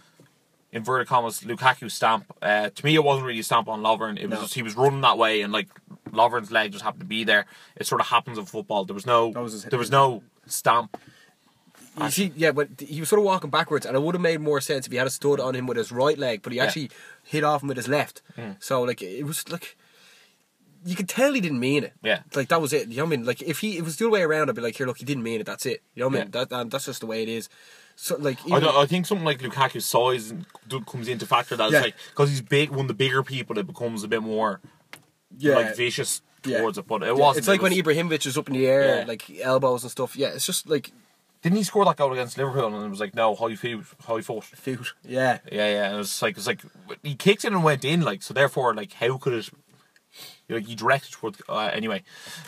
inverted commas, Lukaku stamp. To me, it wasn't really a stamp on Lovren. It was just, he was running that way, and like Lovren's leg just happened to be there. It sort of happens in football. There was no stamp. You see, but he was sort of walking backwards, and it would have made more sense if he had stood on him with his right leg. But he actually hit off him with his left. So like it was like you could tell he didn't mean it. Yeah, like that was it. You know what I mean? Like if it was the other way around, I'd be like, here, look, he didn't mean it. That's it. You know what I mean? That's just the way it is. So, like, I think something like Lukaku's size comes into factor. That's like because he's big, one of the bigger people, it becomes a bit more like vicious towards it. But it wasn't. It's like when Ibrahimovic was up in the air, like elbows and stuff. Yeah, it's just like, didn't he score that goal against Liverpool? And it was like, no, how you fought? Foot. Yeah. And it was like he kicked it and went in. Like so, therefore, like how could it? Like he directed towards. Anyway,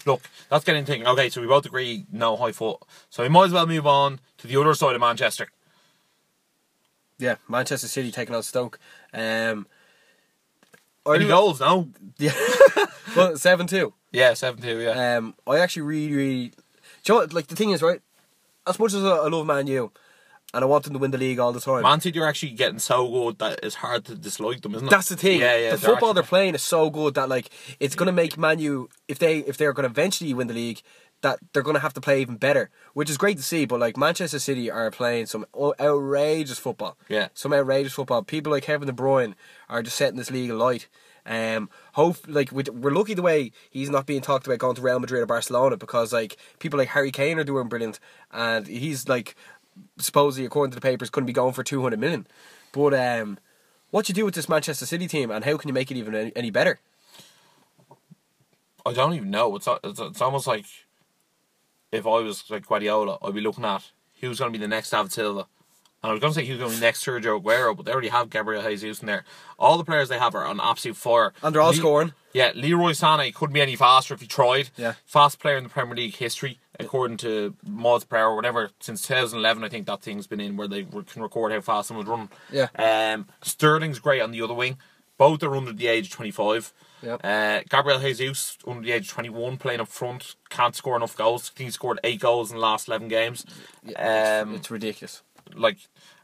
look, that's getting thinking. Okay, so we both agree, no high foot. So we might as well move on to the other side of Manchester. Yeah, Manchester City taking on Stoke. Any goals now? Yeah, 7-2. Yeah, 7-2. Yeah. I actually really, do you know what, like the thing is, right? As much as I love Man U, And I want them to win the league all the time. Man City are actually getting so good that it's hard to dislike them, isn't it? That's the thing. Yeah, the football they're playing is so good that like it's going to make Man U, if they're going to eventually win the league, that they're going to have to play even better, which is great to see. But like Manchester City are playing some outrageous football. Yeah. Some outrageous football. People like Kevin De Bruyne are just setting this league alight. We're lucky the way he's not being talked about going to Real Madrid or Barcelona, because like people like Harry Kane are doing brilliant, and he's like supposedly, according to the papers, couldn't be going for 200 million. But what do you do with this Manchester City team, and how can you make it even any better? I don't even know. It's almost like if I was like Guardiola, I'd be looking at who's going to be the next David Silva. And I was going to say who's going to be next Sergio Aguero, but they already have Gabriel Jesus in there. All the players they have are on absolute fire. And they're all scoring. Yeah, Leroy Sané couldn't be any faster if he tried. Yeah. Fast player in the Premier League history, according to miles per hour or whatever. Since 2011, I think that thing's been in where they can record how fast someone's running. Yeah. Sterling's great on the other wing. Both are under the age of 25. Yep. Gabriel Jesus, under the age of 21, playing up front, can't score enough goals. I think he scored 8 goals in the last 11 games. Yeah, it's ridiculous. Like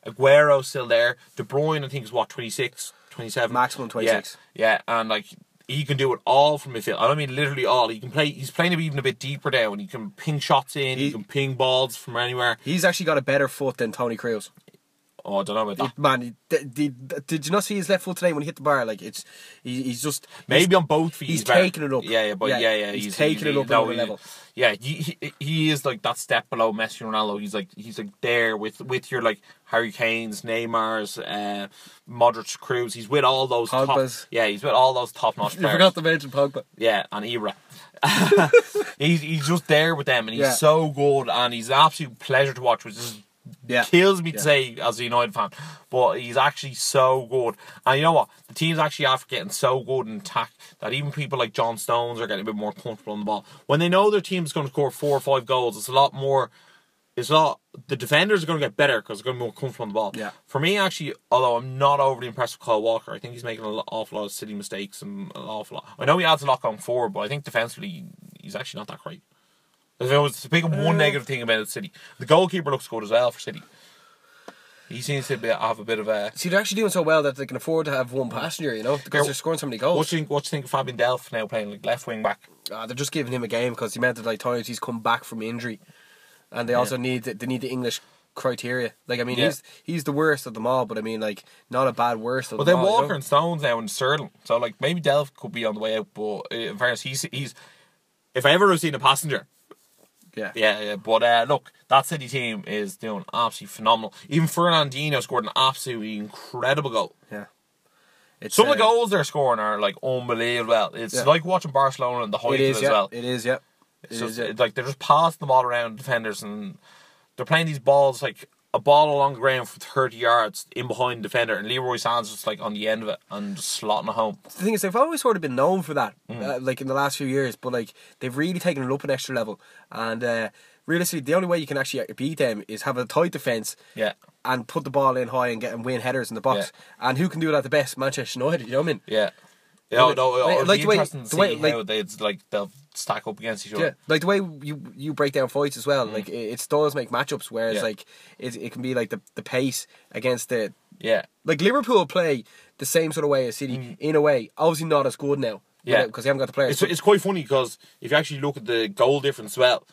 Aguero still there. De Bruyne, I think, is what, 26, 27? Maximum 26. Yeah, and like he can do it all from midfield. I mean, literally all. He can play. He's playing even a bit deeper now, and he can ping shots in. He can ping balls from anywhere. He's actually got a better foot than Tony Cruz. Oh, I don't know about that. Man, did you not see his left foot today when he hit the bar? Like he's just maybe on both feet. He's taking it up. Yeah. He's taking it up on the level. Yeah, he is like that step below Messi and Ronaldo. He's like there with your like Harry Kane's, Neymar's, Modric, Cruz. He's with all those Pogba's. He's with all those top notch players. You forgot to mention Pogba. Yeah, and Ibra. he's just there with them, and he's so good, and he's an absolute pleasure to watch. Which is. Yeah. Kills me to say as a United fan, but he's actually so good. And you know what, the team's actually after getting so good in attack that even people like John Stones are getting a bit more comfortable on the ball when they know their team's going to score 4 or 5 goals. The defenders are going to get better because they're going to be more comfortable on the ball. Yeah. For me, actually, although I'm not overly impressed with Kyle Walker, I think he's making an awful lot of silly mistakes and an awful lot. I know he adds a lot going forward, but I think defensively he's actually not that great. If I was to pick up one negative thing about City, the goalkeeper looks good as well for City. He seems to have a bit of a... See, they're actually doing so well that they can afford to have one passenger, you know, because they're scoring so many goals. What do you think of Fabian Delph now playing like left wing back? They're just giving him a game because the amount of like times he's come back from injury, and they also need the English criteria. Like, I mean, he's the worst of them all, but I mean, like, not a bad worst of them all. But then Walker and Stones now and Sterling, so like maybe Delph could be on the way out. But in fairness, he's if I ever have seen a passenger. Yeah. But look, that City team is doing absolutely phenomenal. Even Fernandinho scored an absolutely incredible goal. Yeah, some of the goals they're scoring are like unbelievable. It's like watching Barcelona in the height as well. It is, yeah. Like they're just passing the ball around defenders, and they're playing these balls like a ball along the ground for 30 yards in behind the defender, and Leroy Sané's just like on the end of it and just slotting it home. The thing is, they've always sort of been known for that, like in the last few years, but like they've really taken it up an extra level. And realistically, the only way you can actually beat them is have a tight defence, and put the ball in high and win headers in the box. And who can do that the best? Manchester United. You know what I mean? Yeah. They'll stack up against each other. Yeah, like the way you break down fights as well. Like it does make matchups, whereas like it can be like the pace against the Like Liverpool play the same sort of way as City in a way. Obviously not as good now. Yeah, because they haven't got the players. It's quite funny because if you actually look at the goal difference, well,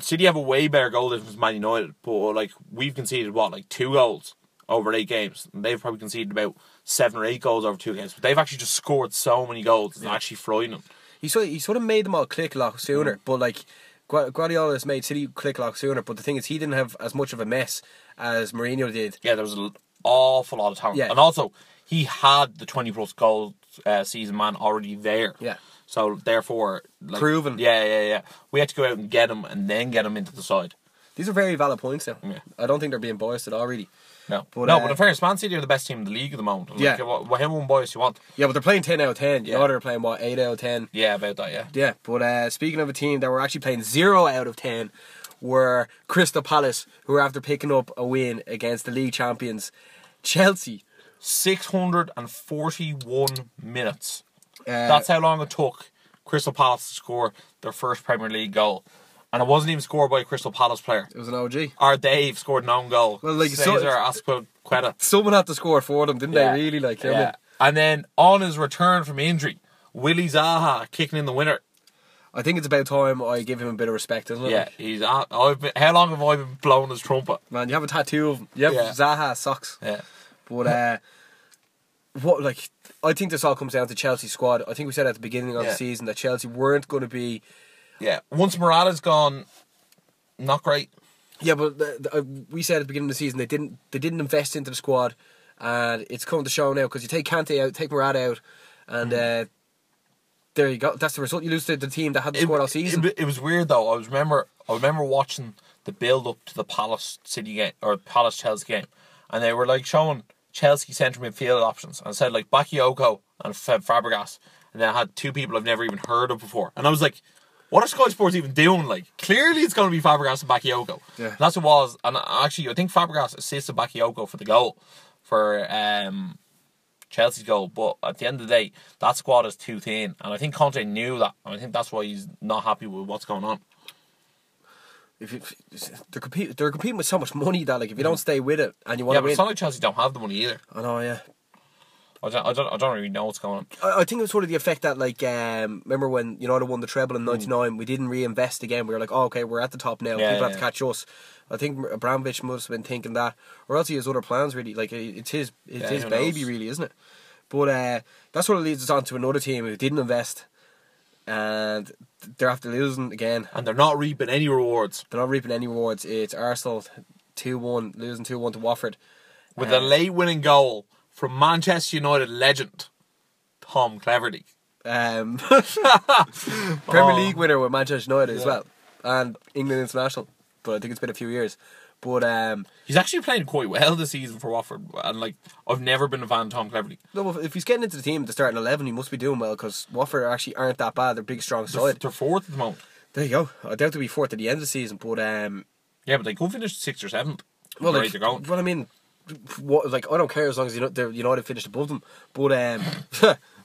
City have a way better goal difference than Man United, but like we've conceded 2 goals over 8 games, and they've probably conceded about 7 or 8 goals over 2 games, but they've actually just scored so many goals, it's actually frightening them. He sort of made them all click a lot sooner, but like Guardiola has made City click a lot sooner, but the thing is he didn't have as much of a mess as Mourinho did. Yeah, there was an awful lot of talent, and also he had the 20 plus goal season man already there. Yeah. So therefore proven. Yeah. We had to go out and get him and then get him into the side. These are very valid points now. Yeah. I don't think they're being biased at all, really. But in fairness, Man City are the best team in the league at the moment. Like, how unbiased you want? Yeah, but they're playing 10 out of 10. You know they're playing, 8 out of 10? Yeah, about that, yeah. Yeah, but speaking of a team that were actually playing 0 out of 10 were Crystal Palace, who were after picking up a win against the league champions, Chelsea. 641 minutes. That's how long it took Crystal Palace to score their first Premier League goal. And it wasn't even scored by a Crystal Palace player. It was an OG. Or they've scored an own goal. Well, like, someone had to score for them, didn't they? Really, like, yeah. And then on his return from injury, Willie Zaha kicking in the winner. I think it's about time I give him a bit of respect, isn't it? Yeah, he's. How long have I been blowing his trumpet? Man, you have a tattoo of him. You have Zaha socks. Yeah, but what like I think this all comes down to Chelsea's squad. I think we said at the beginning of the season that Chelsea weren't going to be. Yeah, once Morata's gone, not great. Yeah, but we said at the beginning of the season they didn't invest into the squad, and it's coming to show now because you take Kante out, take Morata out, and there you go. That's the result. You lose to the team that hadn't scored all season. It was weird though. I remember watching the build up to the Palace City game or Palace Chelsea game, and they were like showing Chelsea central midfield options, and it said like Bakayoko and Fabregas, and then I had two people I've never even heard of before, and I was like, what are Sky Sports even doing? Like, clearly it's going to be Fabregas and Bakayoko. Yeah. And that's what it was. And actually, I think Fabregas assisted Bakayoko for the goal, for Chelsea's goal. But at the end of the day, that squad is too thin. And I think Conte knew that. And I think that's why he's not happy with what's going on. They're competing with so much money that, like, if you don't stay with it and you want to win. Yeah, but it's not like Chelsea don't have the money either. I know, yeah. I don't really know what's going on. I think it was sort of the effect that, like, remember when United won the treble in 99, we didn't reinvest again. We were like, oh, okay, we're at the top now. Yeah, people have to catch us. I think Abramovich must have been thinking that, or else he has other plans, really. Like, it's his baby, really, isn't it? But that sort of leads us on to another team who didn't invest, and they're after losing again. And they're not reaping any rewards. It's Arsenal 2-1, losing 2-1 to Watford. With a late winning goal from Manchester United legend Tom Cleverley, Premier League winner with Manchester United as well, and England international. But I think it's been a few years. But he's actually playing quite well this season for Watford, and like I've never been a fan of Tom Cleverley. No, if he's getting into the team at the starting 11, he must be doing well because Watford actually aren't that bad. They're a big, strong side. They're fourth at the moment. There you go. I doubt they'll be fourth at the end of the season, but but they could finish 6th or 7th. Well, like, well, I mean. What, like, I don't care as long as United finished above them, but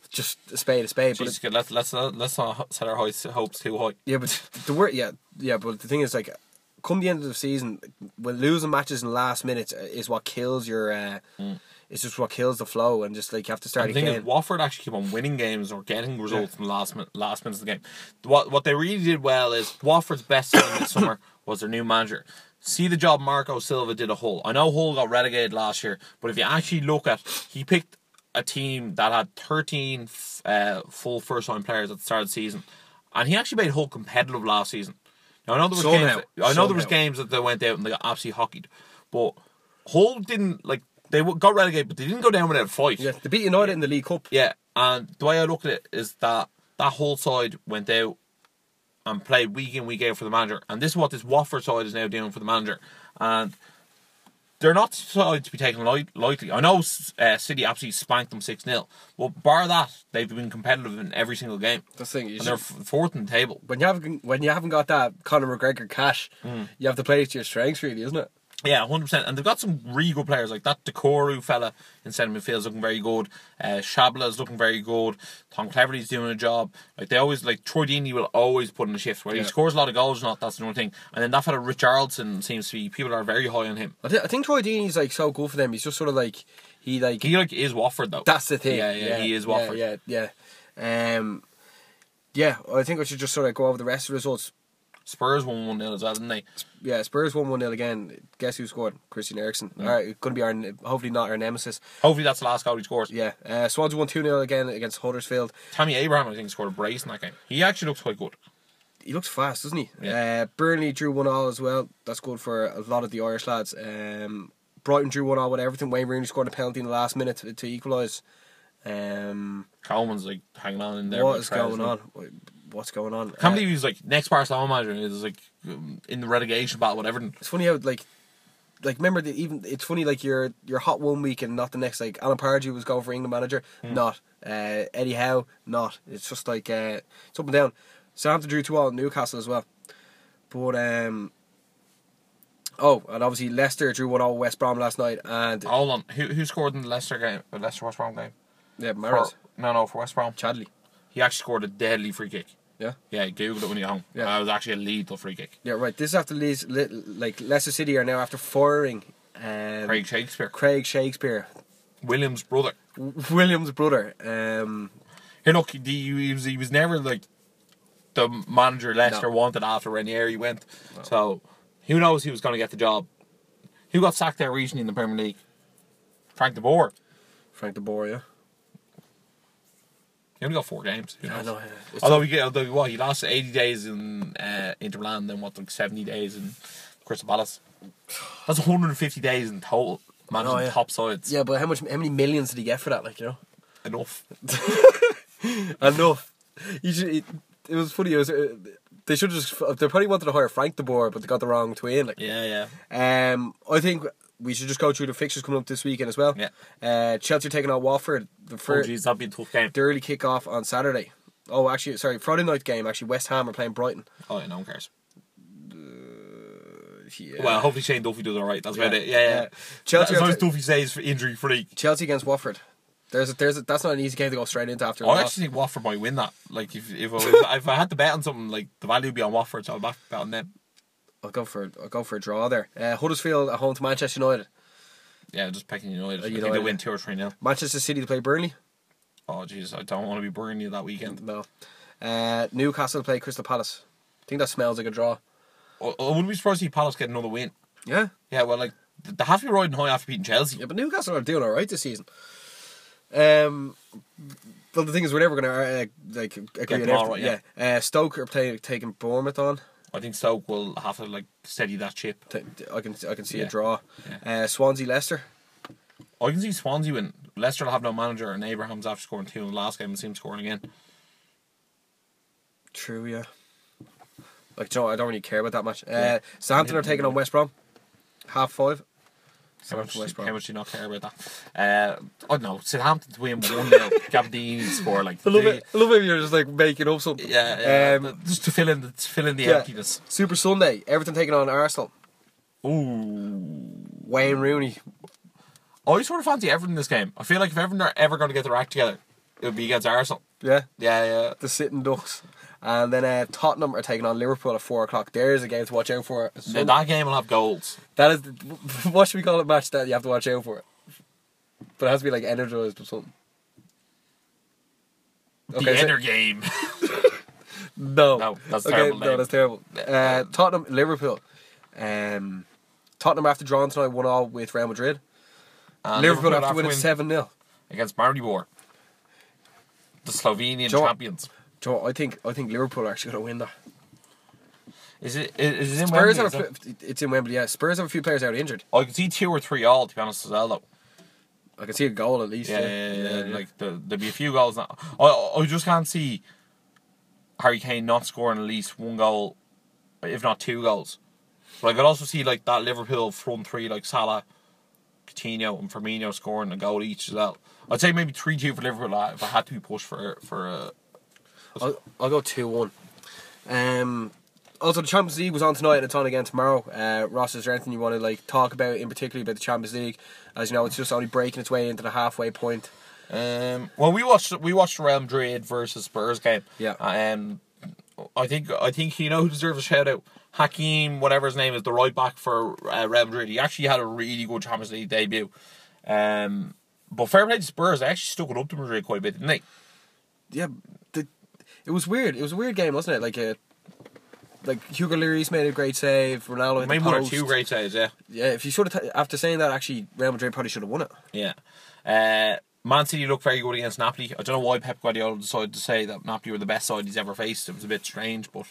just a spade a spade. Jesus, but let's not set our hopes too high. Yeah, but but the thing is, like, come the end of the season, when losing matches in the last minutes is what kills your. It's just what kills the flow, and just like you have to start again. The thing is, Watford actually keep on winning games or getting results in the last minutes of the game. What they really did well is Watford's best thing this summer was their new manager. See the job Marco Silva did at Hull. I know Hull got relegated last year, but if you actually look at, he picked a team that had 13 full first-time players at the start of the season, and he actually made Hull competitive last season. Now I know there was games that they went out and they got absolutely hockeyed, but Hull didn't, like, they got relegated, but they didn't go down without a fight. Yeah, they beat United in the League Cup. Yeah, and the way I look at it is that Hull side went out and played week in, week out for the manager. And this is what this Watford side is now doing for the manager. And they're not sides to be taken lightly. I know City absolutely spanked them 6-0. But bar that, they've been competitive in every single game. That's the thing. And they're fourth in the table. When you haven't got that Conor McGregor cash, you have to play to your strengths, really, isn't it? Yeah, 100%. And they've got some really good players. Like that Decoru fella in centre midfield is looking very good. Shabla is looking very good. Tom Cleverley's doing a job. Like they always, like Troy Deeney will always put in a shift. Whether he scores a lot of goals or not, that's another thing. And then that fella Richarlison seems to be, people are very high on him. I think Troy Deeney's like so good for them. He's just sort of like he is Watford though. That's the thing. Yeah, he is Watford. Yeah. I think I should just sort of go over the rest of the results. Spurs won 1-0 as well, didn't they? Yeah, Spurs won 1-0 again. Guess who scored? Christian Eriksen. Yeah. All right, going to be hopefully not our nemesis. Hopefully that's the last goal he scores. Yeah. Swansea won 2-0 again against Huddersfield. Tammy Abraham, I think, scored a brace in that game. He actually looks quite good. He looks fast, doesn't he? Yeah. Burnley drew 1-1 as well. That's good for a lot of the Irish lads. Brighton drew 1-1 with everything. Wayne Rooney scored a penalty in the last minute to equalise. Coleman's like hanging on in there. What's going on? I can't believe he's like next Barcelona manager and is like in the relegation battle with everything. It's funny how like remember that even it's funny like you're hot one week and not the next. Like Alan Pardew was going for England manager, not Eddie Howe, not. It's just like it's up and down. Southampton drew 2-2 at Newcastle as well, but and obviously Leicester drew 1-0 West Brom last night. And hold on, who scored in the Leicester game? The Leicester West Brom game? Yeah, Maris. For West Brom. Chadley. He actually scored a deadly free kick. Yeah? Yeah, Google it when you're home. Yeah. It was actually a lethal free kick. Yeah, right. This is after Leeds, like Leicester City are now after firing... Craig Shakespeare. William's brother. Here, look, he was never like the manager Leicester wanted after Ranieri went. No. So, who knows who was going to get the job? Who got sacked there recently in the Premier League? Frank de Boer, yeah. He only got 4 games. Yeah, I know. Although he lost 80 days in Inter Milan, then what, like 70 days in Crystal Palace. That's 150 days in total managing top sides. Yeah, but how many millions did he get for that? Like, you know, enough. It was funny. They should have just. They probably wanted to hire Frank de Boer, but they got the wrong twin. Like, yeah. I think we should just go through the fixtures coming up this weekend as well. Yeah. Chelsea taking on Watford. That'd be a tough game. The early kickoff on Saturday. Oh, actually, sorry, Friday night game. Actually, West Ham are playing Brighton. Oh, yeah, no one cares. Yeah. Well, hopefully Shane Duffy does alright. That's about it. Yeah. Chelsea, as long as Duffy stays injury free. Chelsea against Watford. That's not an easy game to go straight into after. I actually think Watford might win that. Like if I had to bet on something, like the value would be on Watford, so I'll bet on them. I'll go for a draw there. Huddersfield at home to Manchester United. Yeah, just picking United. I think they win 2 or 3-0. Manchester City to play Burnley. Oh jeez, I don't want to be Burnley that weekend. No. Newcastle to play Crystal Palace. I think that smells like a draw. I wouldn't be surprised to see Palace get another win. Yeah? Yeah, well, like, they have to be riding high after beating Chelsea. Yeah, but Newcastle are doing alright this season. Well, the thing is, we're never going to, agree on everything. Right, yeah. Stoke are taking Bournemouth on. I think Stoke will have to, like, steady that chip. I can see a draw. Yeah. Swansea-Leicester. I can see Swansea win. Leicester will have no manager, and Abraham's after scoring 2 in the last game and seems scoring again. True, yeah. Like, I don't really care about that much. Southampton are taking on West Brom. 5:30. How much do you not care about that? I don't know. Southampton to win 1-0. Gabardini score like. I love it. You're just like making up something. Yeah. Just to fill in the emptiness. Super Sunday. Everton taking on Arsenal. Ooh. Wayne Rooney. I sort of fancy Everton in this game. I feel like if Everton are ever going to get their act together, it would be against Arsenal. Yeah. The sitting ducks. And then Tottenham are taking on Liverpool at 4:00. There's a game to watch out for. So that game will have goals. That is, what should we call it? Match that you have to watch out for. But it has to be like energised or something. Okay, the inner game. No, that's terrible. No, that's terrible. Tottenham, Liverpool. Tottenham after drawing tonight 1-1 with Real Madrid. And Liverpool after winning 7-0 against Maribor, the Slovenian champions. So I think Liverpool are actually going to win that. Is it in Wembley? It's in Wembley, yeah. Spurs have a few players out injured. I can see 2 or 3 all, to be honest, as well, though. I can see a goal at least. Yeah. Like, there'll be a few goals now. I just can't see Harry Kane not scoring at least 1 goal, if not 2 goals. But I could also see, like, that Liverpool front 3, like Salah, Coutinho and Firmino scoring a goal each as well. I'd say maybe 3-2 for Liverpool if I had to be pushed for I'll go 2-1. Also, the Champions League was on tonight and it's on again tomorrow. Ross, is there anything you want to like talk about in particular about the Champions League? As you know, it's just only breaking its way into the halfway point. Well, we watched Real Madrid versus Spurs game. Yeah. I think you know who deserves a shout out. Hakim, whatever his name is, the right back for Real Madrid. He actually had a really good Champions League debut. But fair play to Spurs, they actually stuck it up to Madrid quite a bit, didn't they? Yeah. It was weird. It was a weird game, wasn't it? Like Hugo Lloris made a great save. Ronaldo made 1 or 2 great saves. Yeah. Yeah. If you should have after saying that, actually, Real Madrid probably should have won it. Yeah. Man City looked very good against Napoli. I don't know why Pep Guardiola decided to say that Napoli were the best side he's ever faced. It was a bit strange, but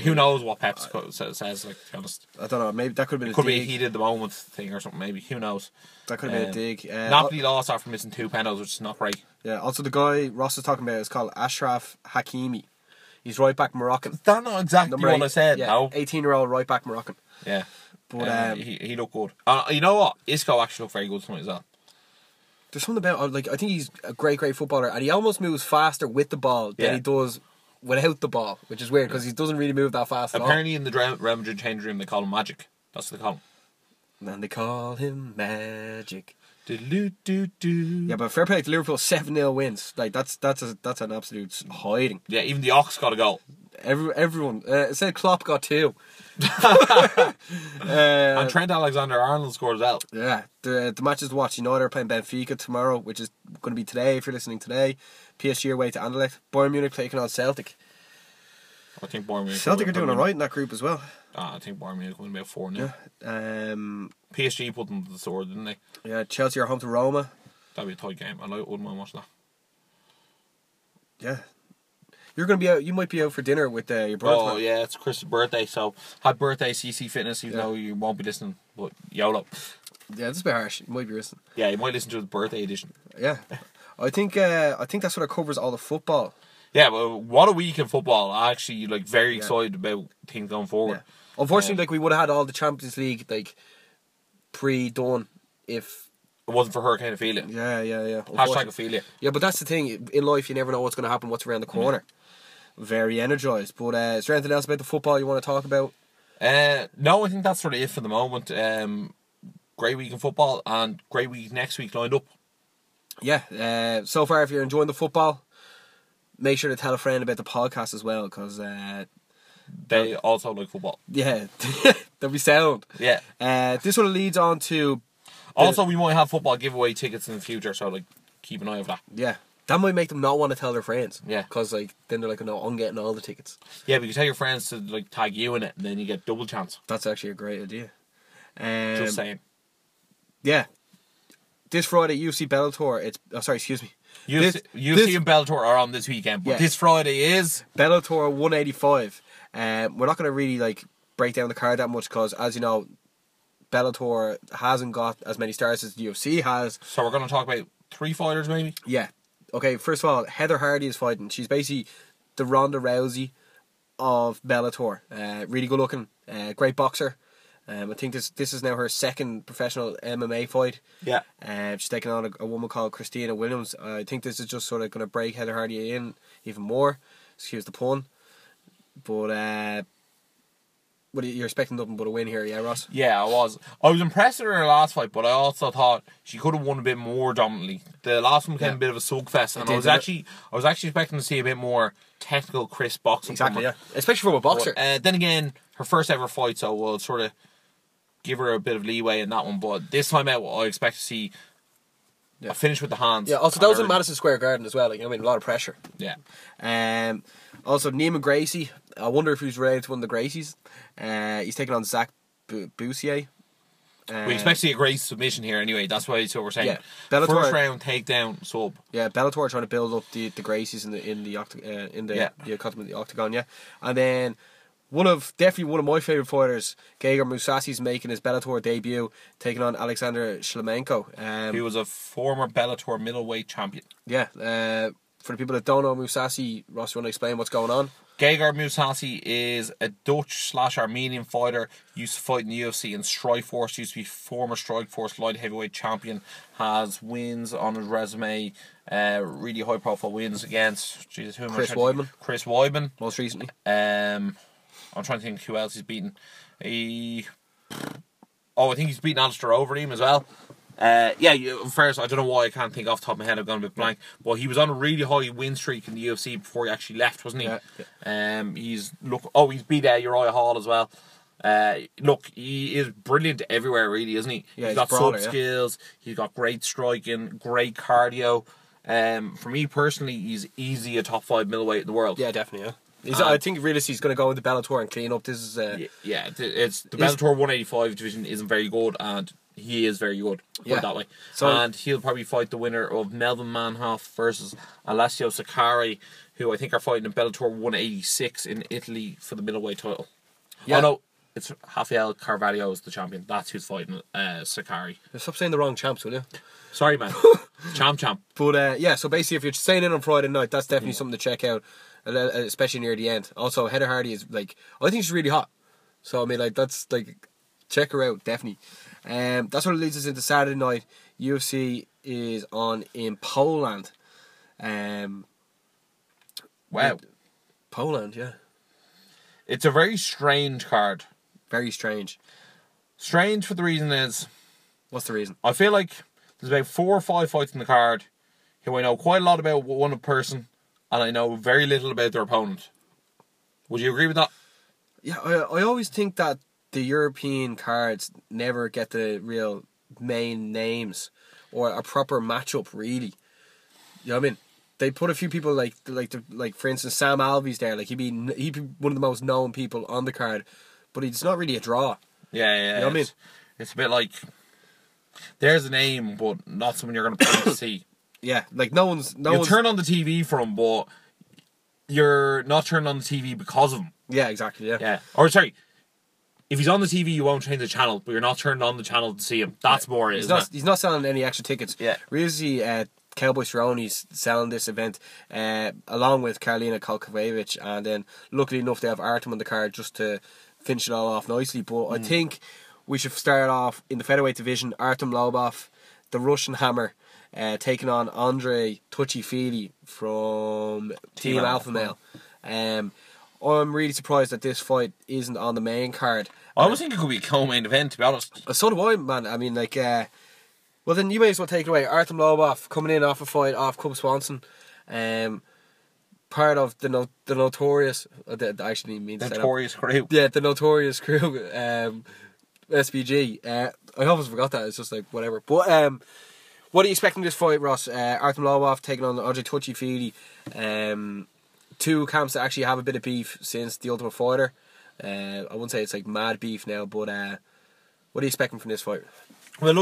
who knows what Pep says? Like, to be honest, I don't know. Maybe that could have been. It could be a heated the moment thing or something. Maybe who knows? That could have been a dig. Napoli lost after missing 2 penalties, which is not great. Yeah, also the guy Ross is talking about is called Ashraf Hakimi. He's right back Moroccan. That's not exactly what I said, no. 18-year-old right back Moroccan. Yeah. But he looked good. You know what? Isco actually looked very good tonight as well. There's something about, like, I think he's a great footballer and he almost moves faster with the ball than he does without the ball, which is weird because he doesn't really move that fast Apparently in the Real Madrid change room they call him Magic. That's what they call him. And they call him Magic. Yeah, but fair play to Liverpool, 7-0 wins. Like that's an absolute hiding. Yeah, even the Ox got a goal. Everyone said Klopp got 2. And Trent Alexander-Arnold scored as well. Yeah, the matches to watch. You know they're playing Benfica tomorrow, which is going to be today if you're listening today. PSG away to Anderlecht. Bayern Munich taking on Celtic. I think Bayern Munich. Celtic are doing alright in that group as well. I think Bayern Munich won about 4-0. Yeah. PSG put them to the sword, didn't they? Yeah, Chelsea are home to Roma. That'd be a tight game. I wouldn't mind watching that. Yeah. You're going to be out. You might be out for dinner with your brother. Oh yeah, it's Chris's birthday, so happy birthday, CC Fitness. Even though you won't be listening, but YOLO. Yeah, this is a bit harsh. You might be listening. Yeah, you might listen to the birthday edition. Yeah, I think that sort of covers all the football. Yeah, well, what a week in football! I'm actually like very excited about things going forward. Yeah. Unfortunately, we would have had all the Champions League pre-done if it wasn't for Hurricane Ophelia. Yeah. # Ophelia. Yeah, but that's the thing in life. You never know what's going to happen. What's around the corner. Mm-hmm. Very energised. But is there anything else about the football you want to talk about? No, I think that's sort of it for the moment. Great week in football and great week next week lined up. Yeah, so far if you're enjoying the football, make sure to tell a friend about the podcast as well, because they also like football. Yeah, they'll be sound. Yeah. This sort of leads on to... Also, we might have football giveaway tickets in the future, so keep an eye on that. Yeah. That might make them not want to tell their friends. Yeah. Because then they're like, no, I'm getting all the tickets. Yeah, but you tell your friends to tag you in it, and then you get double chance. That's actually a great idea. Just saying. Yeah. This Friday, UFC Bellator, UFC and Bellator are on this weekend, but this Friday is... Bellator 185. We're not going to really break down the card that much, because, as you know, Bellator hasn't got as many stars as the UFC has. So we're going to talk about 3 fighters, maybe? Yeah. Okay, first of all, Heather Hardy is fighting. She's basically the Ronda Rousey of Bellator. Really good looking, great boxer. I think this is now her second professional MMA fight. Yeah. She's taking on a woman called Christina Williams. I think this is just sort of going to break Heather Hardy in even more. Excuse the pun. But you're expecting nothing but a win here, yeah, Ross? Yeah, I was. I was impressed with her last fight, but I also thought she could have won a bit more dominantly. The last one became a bit of a slug fest, and I was actually expecting to see a bit more technical, crisp boxing. Exactly, yeah. Especially from a boxer. But, then again, her first ever fight, so we'll sort of give her a bit of leeway in that one. But this time out, I expect to see a finish with the hands. Yeah, also that was in Madison Square Garden as well. A lot of pressure. Yeah. Also, Neiman Gracie. I wonder if he's related to one of the Gracies. He's taking on Zach Bussier. We expect to see a great submission here anyway. That's why we're saying. Yeah. Bellator, first round takedown sub. Yeah, Bellator trying to build up the Gracies in the octagon. Yeah, and then one of my favorite fighters, Gegard Mousasi's making his Bellator debut, taking on Alexander Shlemenko. He was a former Bellator middleweight champion. Yeah. For the people that don't know Mousasi, Ross, you want to explain what's going on? Gegard Mousasi is a Dutch/Armenian fighter, used to fight in the UFC and Strikeforce, used to be former Strikeforce light heavyweight champion, has wins on his resume, really high profile wins against Chris Weidman most recently. I'm trying to think who else he's beaten. I think he's beaten Alistair Overeem as well. First, I don't know why I can't think off the top of my head, I've gone a bit blank. Well, he was on a really high win streak in the UFC before he actually left, wasn't he? Yeah. He's beat Uriah Hall as well. He is brilliant everywhere, really, isn't he? Yeah, he's got sub skills, he's got great striking, great cardio. For me personally, he's easy a top 5 middleweight in the world. Yeah, definitely, yeah. I think realistically he's going to go into Bellator and clean up. This is it's the Bellator 185 division isn't very good, and he is very good. Put it that way. So, and he'll probably fight the winner of Melvin Manhoff versus Alessio Sicari, who I think are fighting in Bellator 186 in Italy for the middleweight title. Yeah. Oh no, it's Rafael Carvalho is the champion. That's who's fighting Sicari. Stop saying the wrong champs, will you? Sorry, man. champ. But so basically, if you're staying in on Friday night, that's definitely something to check out, especially near the end. Also, Heather Hardy is I think she's really hot. So that's check her out definitely. That's what leads us into Saturday night. UFC is on in Poland. Wow. Poland, yeah. It's a very strange card. Very strange. Strange for the reason is... What's the reason? I feel like There's about 4 or 5 fights in the card who I know quite a lot about one person, and I know very little about their opponent. Would you agree with that? Yeah, I always think that the European cards never get the real main names or a proper matchup, really. You know what I mean? They put a few people like for instance Sam Alvey's there. Like he'd be one of the most known people on the card, but it's not really a draw. Yeah. You know what I mean? It's a bit like there's a name, but not someone you're going to plan to see. Yeah, like no one's turn on the TV for him, but you're not turning on the TV because of him. Yeah, exactly. Yeah. Or sorry, if he's on the TV, you won't change the channel, but you're not turning on the channel to see him. That's more. Right. He's not selling any extra tickets. Yeah, really. Cowboy Cerrone's selling this event along with Karolina Kolkaviewicz, and then luckily enough they have Artem on the card just to finish it all off nicely. But I think we should start off in the featherweight division. Artem Lobov, the Russian Hammer, taking on Andrei Tucci-Feely from Team Alpha Male. I'm really surprised that this fight isn't on the main card. I always think it could be a co-main event, to be honest. So do I, man. I mean, like... well, then you may as well take it away. Artem Lobov coming in off a fight off Cub Swanson. Part of the notorious... I actually didn't mean to say that. Notorious crew. Yeah, the notorious crew. SBG. I almost forgot that. It's just like, whatever. But what are you expecting this fight, Ross? Artem Lobov taking on Andrei Tucci-Feely. Two camps that actually have a bit of beef since The Ultimate Fighter. I wouldn't say it's like mad beef now, but what are you expecting from this fight? Well,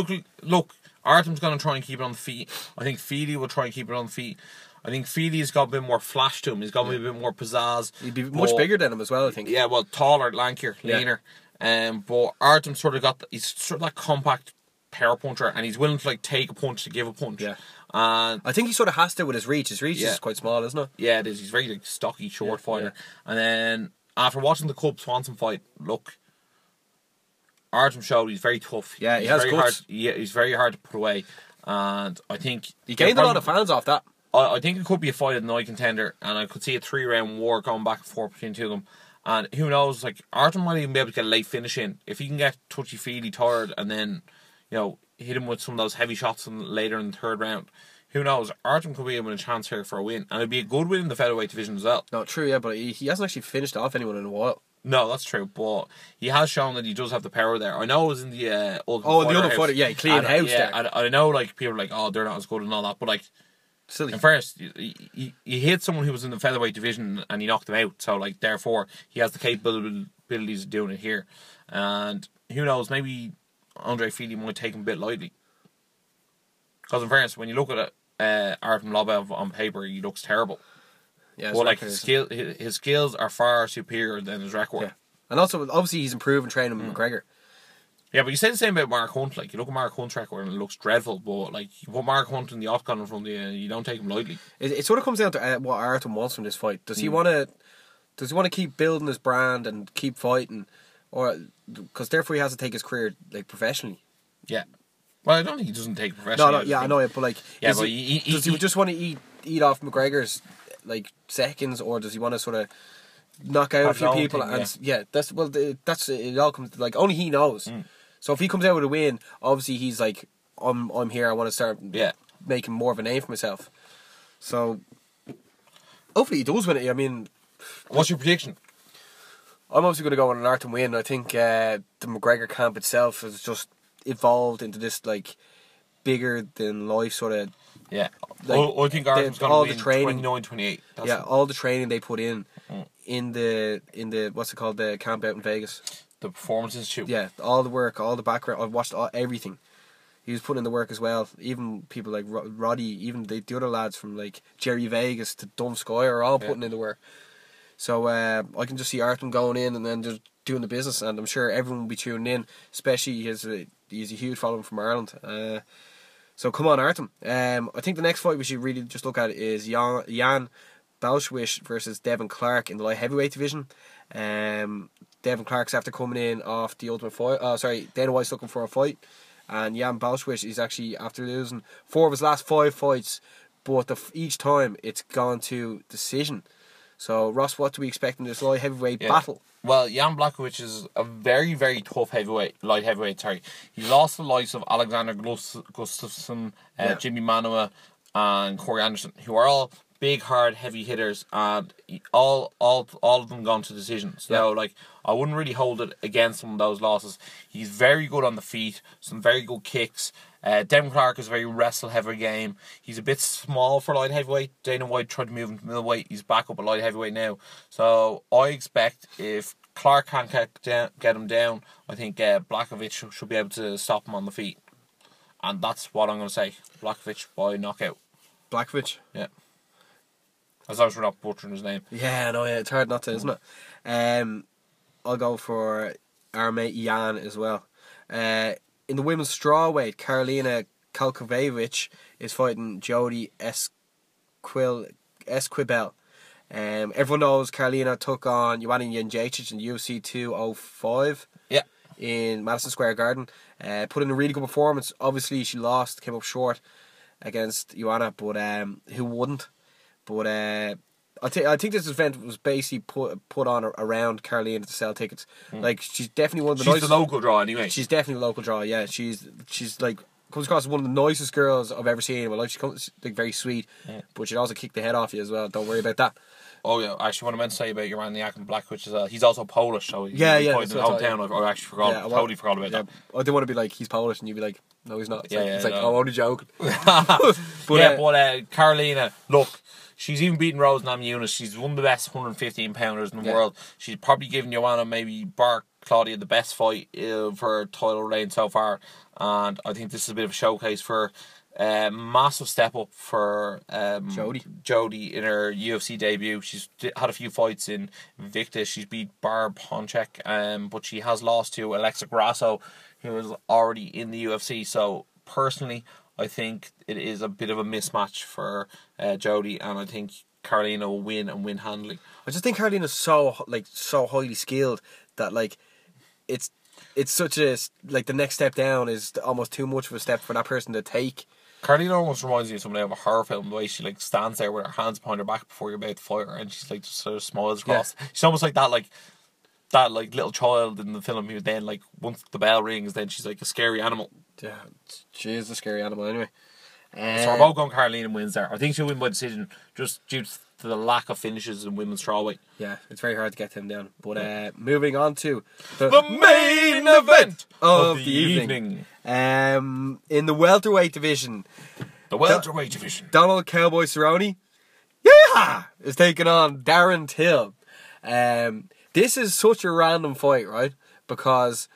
look. Artem's going to try and keep it on the feet. I think Feely will try and keep it on the feet. I think Feely's got a bit more flash to him. He's got a bit more pizzazz. He'd be much bigger than him as well, I think. Yeah, well, taller, lankier, leaner. But Artem sort of got... He's sort of that compact power puncher, and he's willing to like take a punch to give a punch. Yeah. And I think he sort of has to with his reach. His reach is quite small, isn't it? Yeah, it is. He's very like stocky, short fighter. Yeah. And then, after watching the Cub Swanson fight, look... Artem showed he's very tough. Yeah, he has guts. Yeah, he's very hard to put away, and I think he gained a lot of fans off that. I think it could be a fight of the night contender, and I could see a 3-round war going back and forth between two of them. And who knows? Like Artem might even be able to get a late finish in if he can get Tucci-Feely tired, and then hit him with some of those heavy shots later in the 3rd round. Who knows? Artem could be able to chance here for a win, and it'd be a good win in the featherweight division as well. No, true, yeah, but he hasn't actually finished off anyone in a while. No, that's true, but he has shown that he does have the power there. I know it was in the Ultimate Fighter, yeah, he cleaned house there. And I know like people are like, oh, they're not as good and all that, but like, silly. And first, he hit someone who was in the featherweight division and he knocked him out, so like, therefore, he has the capabilities of doing it here. And who knows, maybe Andrei Feely might take him a bit lightly. Because in fairness, when you look at Artem Lobov on paper, he looks terrible. Yeah, well, like his skills are far superior than his record. Yeah. And also, obviously, he's improving training with McGregor. Yeah, but you say the same about Mark Hunt. Like, you look at Mark Hunt's record and it looks dreadful, but like you put Mark Hunt in the octagon in front of you, you don't take him lightly. It sort of comes down to what Artem wants from this fight. Does he want to keep building his brand and keep fighting, or because therefore he has to take his career like professionally? Yeah. Well, I don't think he doesn't take it professionally. No, yeah, I know it, but like, yeah, but does he just want to eat off McGregor's? Like seconds, or does he want to sort of knock out a few people? That's it. All comes like only he knows. So if he comes out with a win, obviously he's like, I'm here. I want to start making more of a name for myself. So hopefully he does win it. I mean, what's your prediction? I'm obviously going to go on an Artem win. I think the McGregor camp itself has just evolved into this like bigger than life sort of. Yeah, like, I think Artem's going to win 29-28. Yeah, all the training they put in the what's it called, the camp out in Vegas, the Performance Institute. Yeah, all the work, all the background. I've watched everything. He was putting in the work as well. Even people like Roddy, even the other lads from like Jerry Vegas to Dumskoy are all putting in the work. So I can just see Artem going in and then just doing the business, and I'm sure everyone will be tuning in. Especially he's a huge following from Ireland. So come on, Artem. I think the next fight we should really just look at is Jan Balchwich versus Devin Clark in the light heavyweight division. Devin Clark's after coming in off the Ultimate Fight. Dana White's looking for a fight, and Jan Balchwich is actually after losing 4 of his last 5 fights, but each time it's gone to decision. So Ross, what do we expect in this light heavyweight battle? Well, Jan Blachowicz is a very, very tough light heavyweight. He lost the lives of Alexander Gustafsson, Jimmy Manoa, and Corey Anderson, who are all big, hard, heavy hitters, and all of them gone to decisions. Yeah. Now, I wouldn't really hold it against him, those losses. He's very good on the feet, some very good kicks. Devin Clark is a very wrestle-heavy game. He's a bit small for light heavyweight. Dana White tried to move him to middleweight. He's back up at light heavyweight now. So I expect if Clark can't get him down, I think Blachowicz should be able to stop him on the feet. And that's what I'm going to say. Blachowicz by knockout. Blachowicz? Yeah. As long as we're not butchering his name. Yeah, no, it's hard not to, isn't it? I'll go for our mate Jan as well. In the women's strawweight, Karolina Kalkovevich is fighting Jody Esquibel. Everyone knows Karolina took on Joanna Jędrzejczyk in UFC 205 in Madison Square Garden. Put in a really good performance. Obviously, she lost, came up short against Joanna, but who wouldn't? But I think this event was basically put on around Karolina to sell tickets. Like, she's definitely one of the nicest. She's a local draw anyway. She's definitely a local draw, yeah. She's like, comes across as one of the nicest girls I've ever seen. Well, like, she comes very sweet, but she'd also kick the head off you as well. Don't worry about that. Oh, yeah. Actually, what I meant to say about Joanna Jędrzejczyk Black, which is, he's also Polish, so he's pointing the whole town. I actually forgot. Totally forgot about that. I didn't want to be like, he's Polish, and you'd be like, no, he's not. I'm only joking. But Karolina, look. She's even beaten Rose Namajunas. She's one of the best 115-pounders in the world. She's probably given Joanna, maybe Bart, Claudia, the best fight of her title reign so far. And I think this is a bit of a showcase for a massive step up for Jody in her UFC debut. She's had a few fights in Invicta. She's beat Barb Honchek, but she has lost to Alexa Grasso, who is already in the UFC. So, personally, I think it is a bit of a mismatch for Jody, and I think Karolina will win handily. I just think Karolina is so highly skilled that it's such a the next step down is almost too much of a step for that person to take. Karolina almost reminds me of somebody of a horror film, the way she stands there with her hands behind her back before you're about to fire, and she's just sort of smiles across. Yeah. She's almost like that little child in the film who then once the bell rings, then she's like a scary animal. Yeah, she is a scary animal anyway. So we're both going Karolina wins there. I think she'll win by decision just due to the lack of finishes in women's strawweight. Yeah, it's very hard to get them down. But moving on to the main event of the evening. In the welterweight division. The welterweight division. Donald Cowboy Cerrone is taking on Darren Till. This is such a random fight, right? Because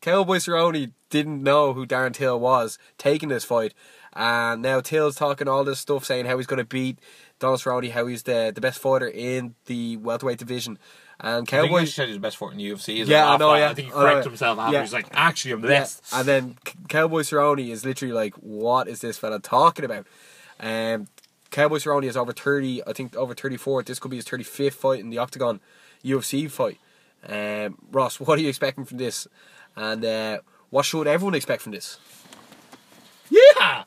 Cowboy Cerrone didn't know who Darren Till was taking this fight, and now Till's talking all this stuff, saying how he's going to beat Donald Cerrone, how he's the best fighter in the welterweight division. And Cowboy, I think he said he's the best fighter in the UFC. I think he corrected himself after. He's like, actually, I'm the best. And then Cowboy Cerrone is literally like, what is this fella talking about? Cowboy Cerrone is over 30, I think over 34. This could be his 35th fight in the Octagon UFC fight. Ross, what are you expecting from this? And what should everyone expect from this? Yeah!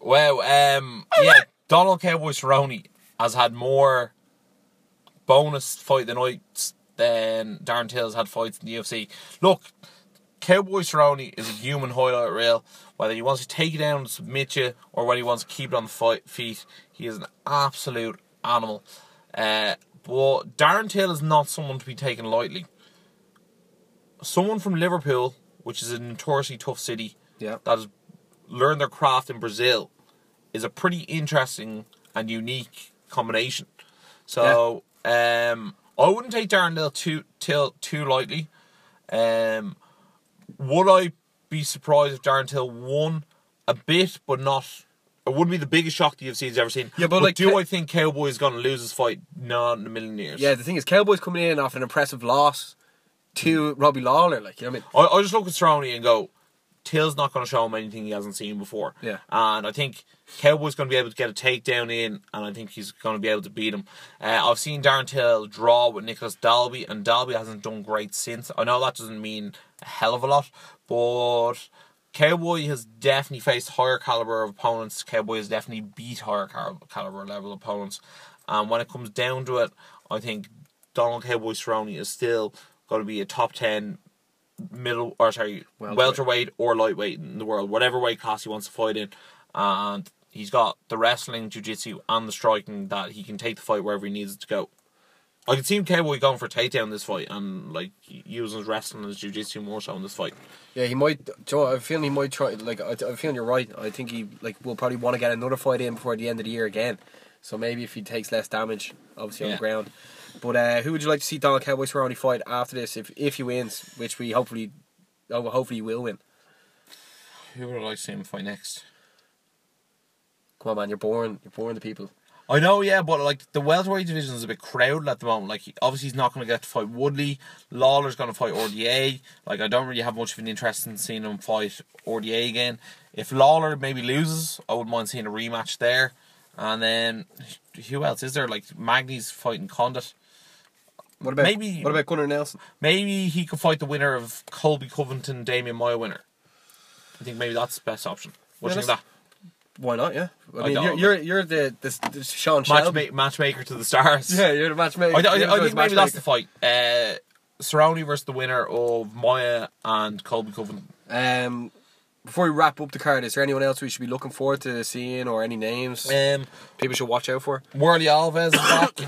Well, Donald Cowboy Cerrone has had more bonus fight of the nights than Darren Till's had fights in the UFC. Look, Cowboy Cerrone is a human highlight reel. Whether he wants to take you down and submit you, or whether he wants to keep it on the feet, he is an absolute animal. But Darren Till is not someone to be taken lightly. Someone from Liverpool, which is a notoriously tough city, that has learned their craft in Brazil, is a pretty interesting and unique combination. So I wouldn't take Darren Till too lightly. Would I be surprised if Darren Till won? A bit, but not... It wouldn't be the biggest shock the UFC has ever seen. Yeah, but I think Cowboy's going to lose his fight? Not in a million years. Yeah, the thing is, Cowboy's coming in off an impressive loss to Robbie Lawler. You know what I mean? I just look at Cerrone and go, Till's not going to show him anything he hasn't seen before. Yeah. And I think Cowboy's going to be able to get a takedown in, and I think he's going to be able to beat him. I've seen Darren Till draw with Nicholas Dalby, and Dalby hasn't done great since. I know that doesn't mean a hell of a lot, but... Cowboy has definitely faced higher caliber of opponents. Cowboy has definitely beat higher caliber level opponents. And when it comes down to it, I think Donald Cowboy Cerrone is still going to be a top 10 welterweight or lightweight in the world, whatever weight class he wants to fight in. And he's got the wrestling, jiu-jitsu and the striking that he can take the fight wherever he needs it to go. I could see Cowboy going for a takedown this fight and like using his wrestling and his jiu-jitsu more so in this fight. Yeah, he might. Joe, I'm feeling he might try. Like I'm feeling you're right. I think he will probably want to get another fight in before the end of the year again. So maybe if he takes less damage, obviously on the ground. But who would you like to see Donald Cowboy Cerrone fight after this if he wins, which we hopefully he will win? Who would I like to see him fight next? Come on, man, you're boring the people. I know, yeah, but the welterweight division is a bit crowded at the moment. Obviously he's not going to get to fight Woodley. Lawler's going to fight Ordier. I don't really have much of an interest in seeing him fight Ordier again. If Lawler maybe loses, I wouldn't mind seeing a rematch there. And then who else is there? Magny's fighting Condit. What about Gunnar Nelson? Maybe he could fight the winner of Colby Covington, Damian Maia winner. I think maybe that's the best option. What do you think of that? Why not? Yeah, I mean, you're the Sean Shelby matchmaker to the stars. Yeah, you're the matchmaker. I think maybe that's the fight. Cerrone versus the winner of Maia and Colby Covington. Before we wrap up the card, is there anyone else we should be looking forward to seeing or any names people should watch out for? Worley Alves is back.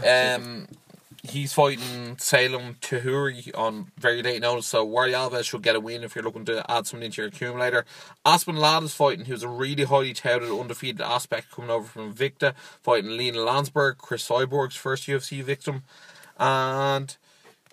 He's fighting Salem Tahiri on very late notice, so Worley Alves should get a win if you're looking to add something into your accumulator. Aspen Ladd is fighting, who's a really highly touted, undefeated aspect coming over from Invicta, fighting Lena Landsberg, Chris Cyborg's first UFC victim. And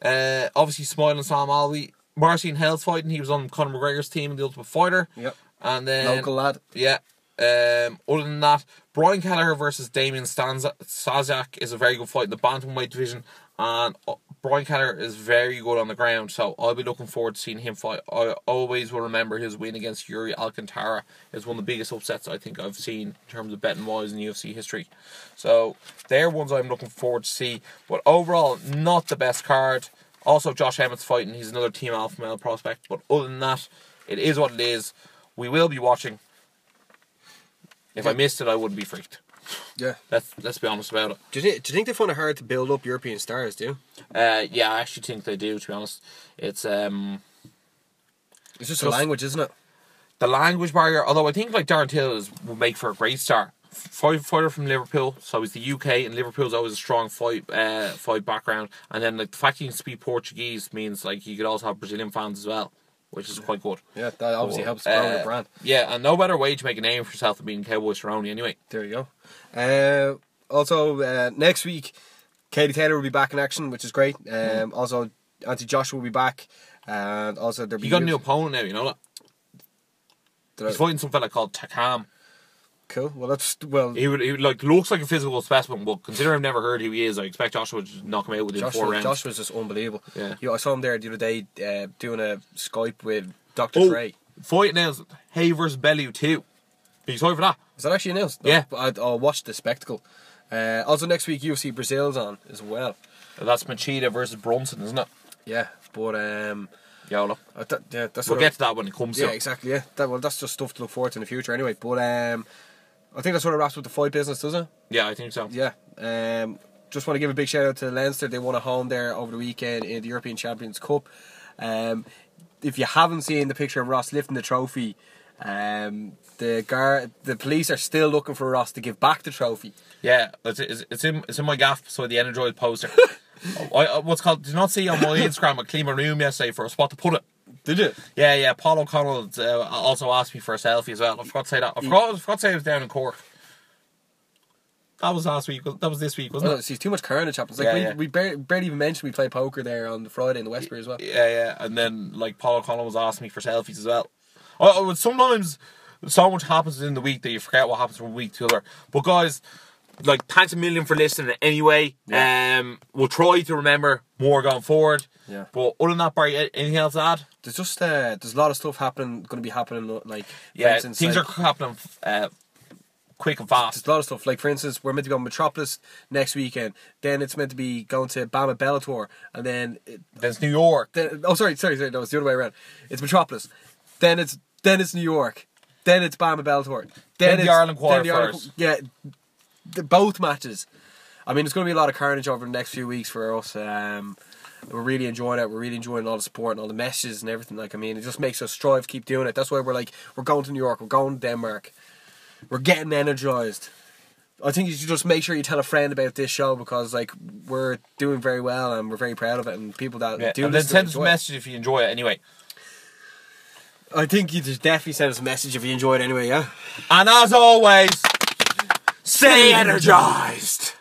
obviously Smiling Sam Alvey. Marcin Hell's fighting, he was on Conor McGregor's team in The Ultimate Fighter. Yep. And then local lad. Yeah. Other than that, Brian Kelleher versus Damien Sazak is a very good fight in the bantamweight division, and Brian Kelleher is very good on the ground, so I'll be looking forward to seeing him fight. I always will remember his win against Yuri Alcantara is one of the biggest upsets I think I've seen in terms of betting wise in UFC history, so they're ones I'm looking forward to see. But overall, not the best card. Also, Josh Emmett's fighting, he's another Team Alpha Male prospect, but other than that, it is what it is. We will be watching. If I missed it, I wouldn't be freaked. Yeah. Let's be honest about it. Do you think they find it hard to build up European stars, do you? Yeah, I actually think they do, to be honest. It's just the language, isn't it? The language barrier, although I think Darren Till will make for a great star. Fighter from Liverpool, so he's the UK, and Liverpool's always a strong fight background. And then the fact you can speak Portuguese means you could also have Brazilian fans as well, which is quite good. Yeah, that obviously helps grow your brand. Yeah, and no better way to make a name for yourself than being Cowboy Cerrone anyway. There you go. Also, next week, Katie Taylor will be back in action, which is great. Also, Auntie Joshua will be back. And also, there'll be... got a new opponent now, you know that? He's fighting some fella called Takam. Cool. Well, he looks like a physical specimen, but considering I've never heard who he is, I expect Joshua to knock him out within 4 rounds. Joshua's just unbelievable. Yeah, I saw him there the other day doing a Skype with Dr. Trey. Fight announced Hay versus Bellew 2. He's hyped for that. Is that actually announced? No, yeah, I'll watch the spectacle. Also, next week UFC Brazil's on as well. That's Machida versus Brunson, isn't it? Yeah, but YOLO. We'll get to that when it comes. Yeah, exactly. Yeah, that's just stuff to look forward to in the future, anyway. But I think that sort of wraps up the fight business, doesn't it? Yeah, I think so. Yeah. Just want to give a big shout out to Leinster. They won a home there over the weekend in the European Champions Cup. If you haven't seen the picture of Ross lifting the trophy, the police are still looking for Ross to give back the trophy. Yeah, it's in my gaff beside the Energized poster. Did you not see on my Instagram? I cleaned my room yesterday for a spot to put it. Did you? Yeah. Paul O'Connell also asked me for a selfie as well. I forgot to say that. I forgot to say it was down in Cork. That was last week. That was this week, wasn't it? There's too much carnage happens. We barely even mentioned we play poker there on the Friday in the Westbury as well. Yeah. And then Paul O'Connell was asking me for selfies as well. Sometimes so much happens in the week that you forget what happens from week to other. But guys, thanks a million for listening anyway. Yeah. We'll try to remember more going forward. Yeah. But other than that, Barry, anything else to add? There's just there's a lot of stuff going to be happening. Things are happening quick and fast. There's a lot of stuff. For instance, we're meant to be on Metropolis next weekend. Then it's meant to be going to Bama Bellator, and then there's New York. Sorry. No, it's the other way around. It's Metropolis. Then it's New York. Then it's Bama Bellator. Then the Ireland qualifiers. Yeah. Both matches, I mean, there's going to be a lot of carnage over the next few weeks for us. We're really enjoying it. We're really enjoying all the support and all the messages and everything. Like, I mean, it just makes us strive, keep doing it. That's why we're going to New York, we're going to Denmark. We're getting energised. I think you should just make sure you tell a friend about this show, because we're doing very well and we're very proud of it, and people that do listen, send us a message if you enjoy it anyway. I think you just definitely send us a message if you enjoy it anyway, yeah? And as always, stay energised!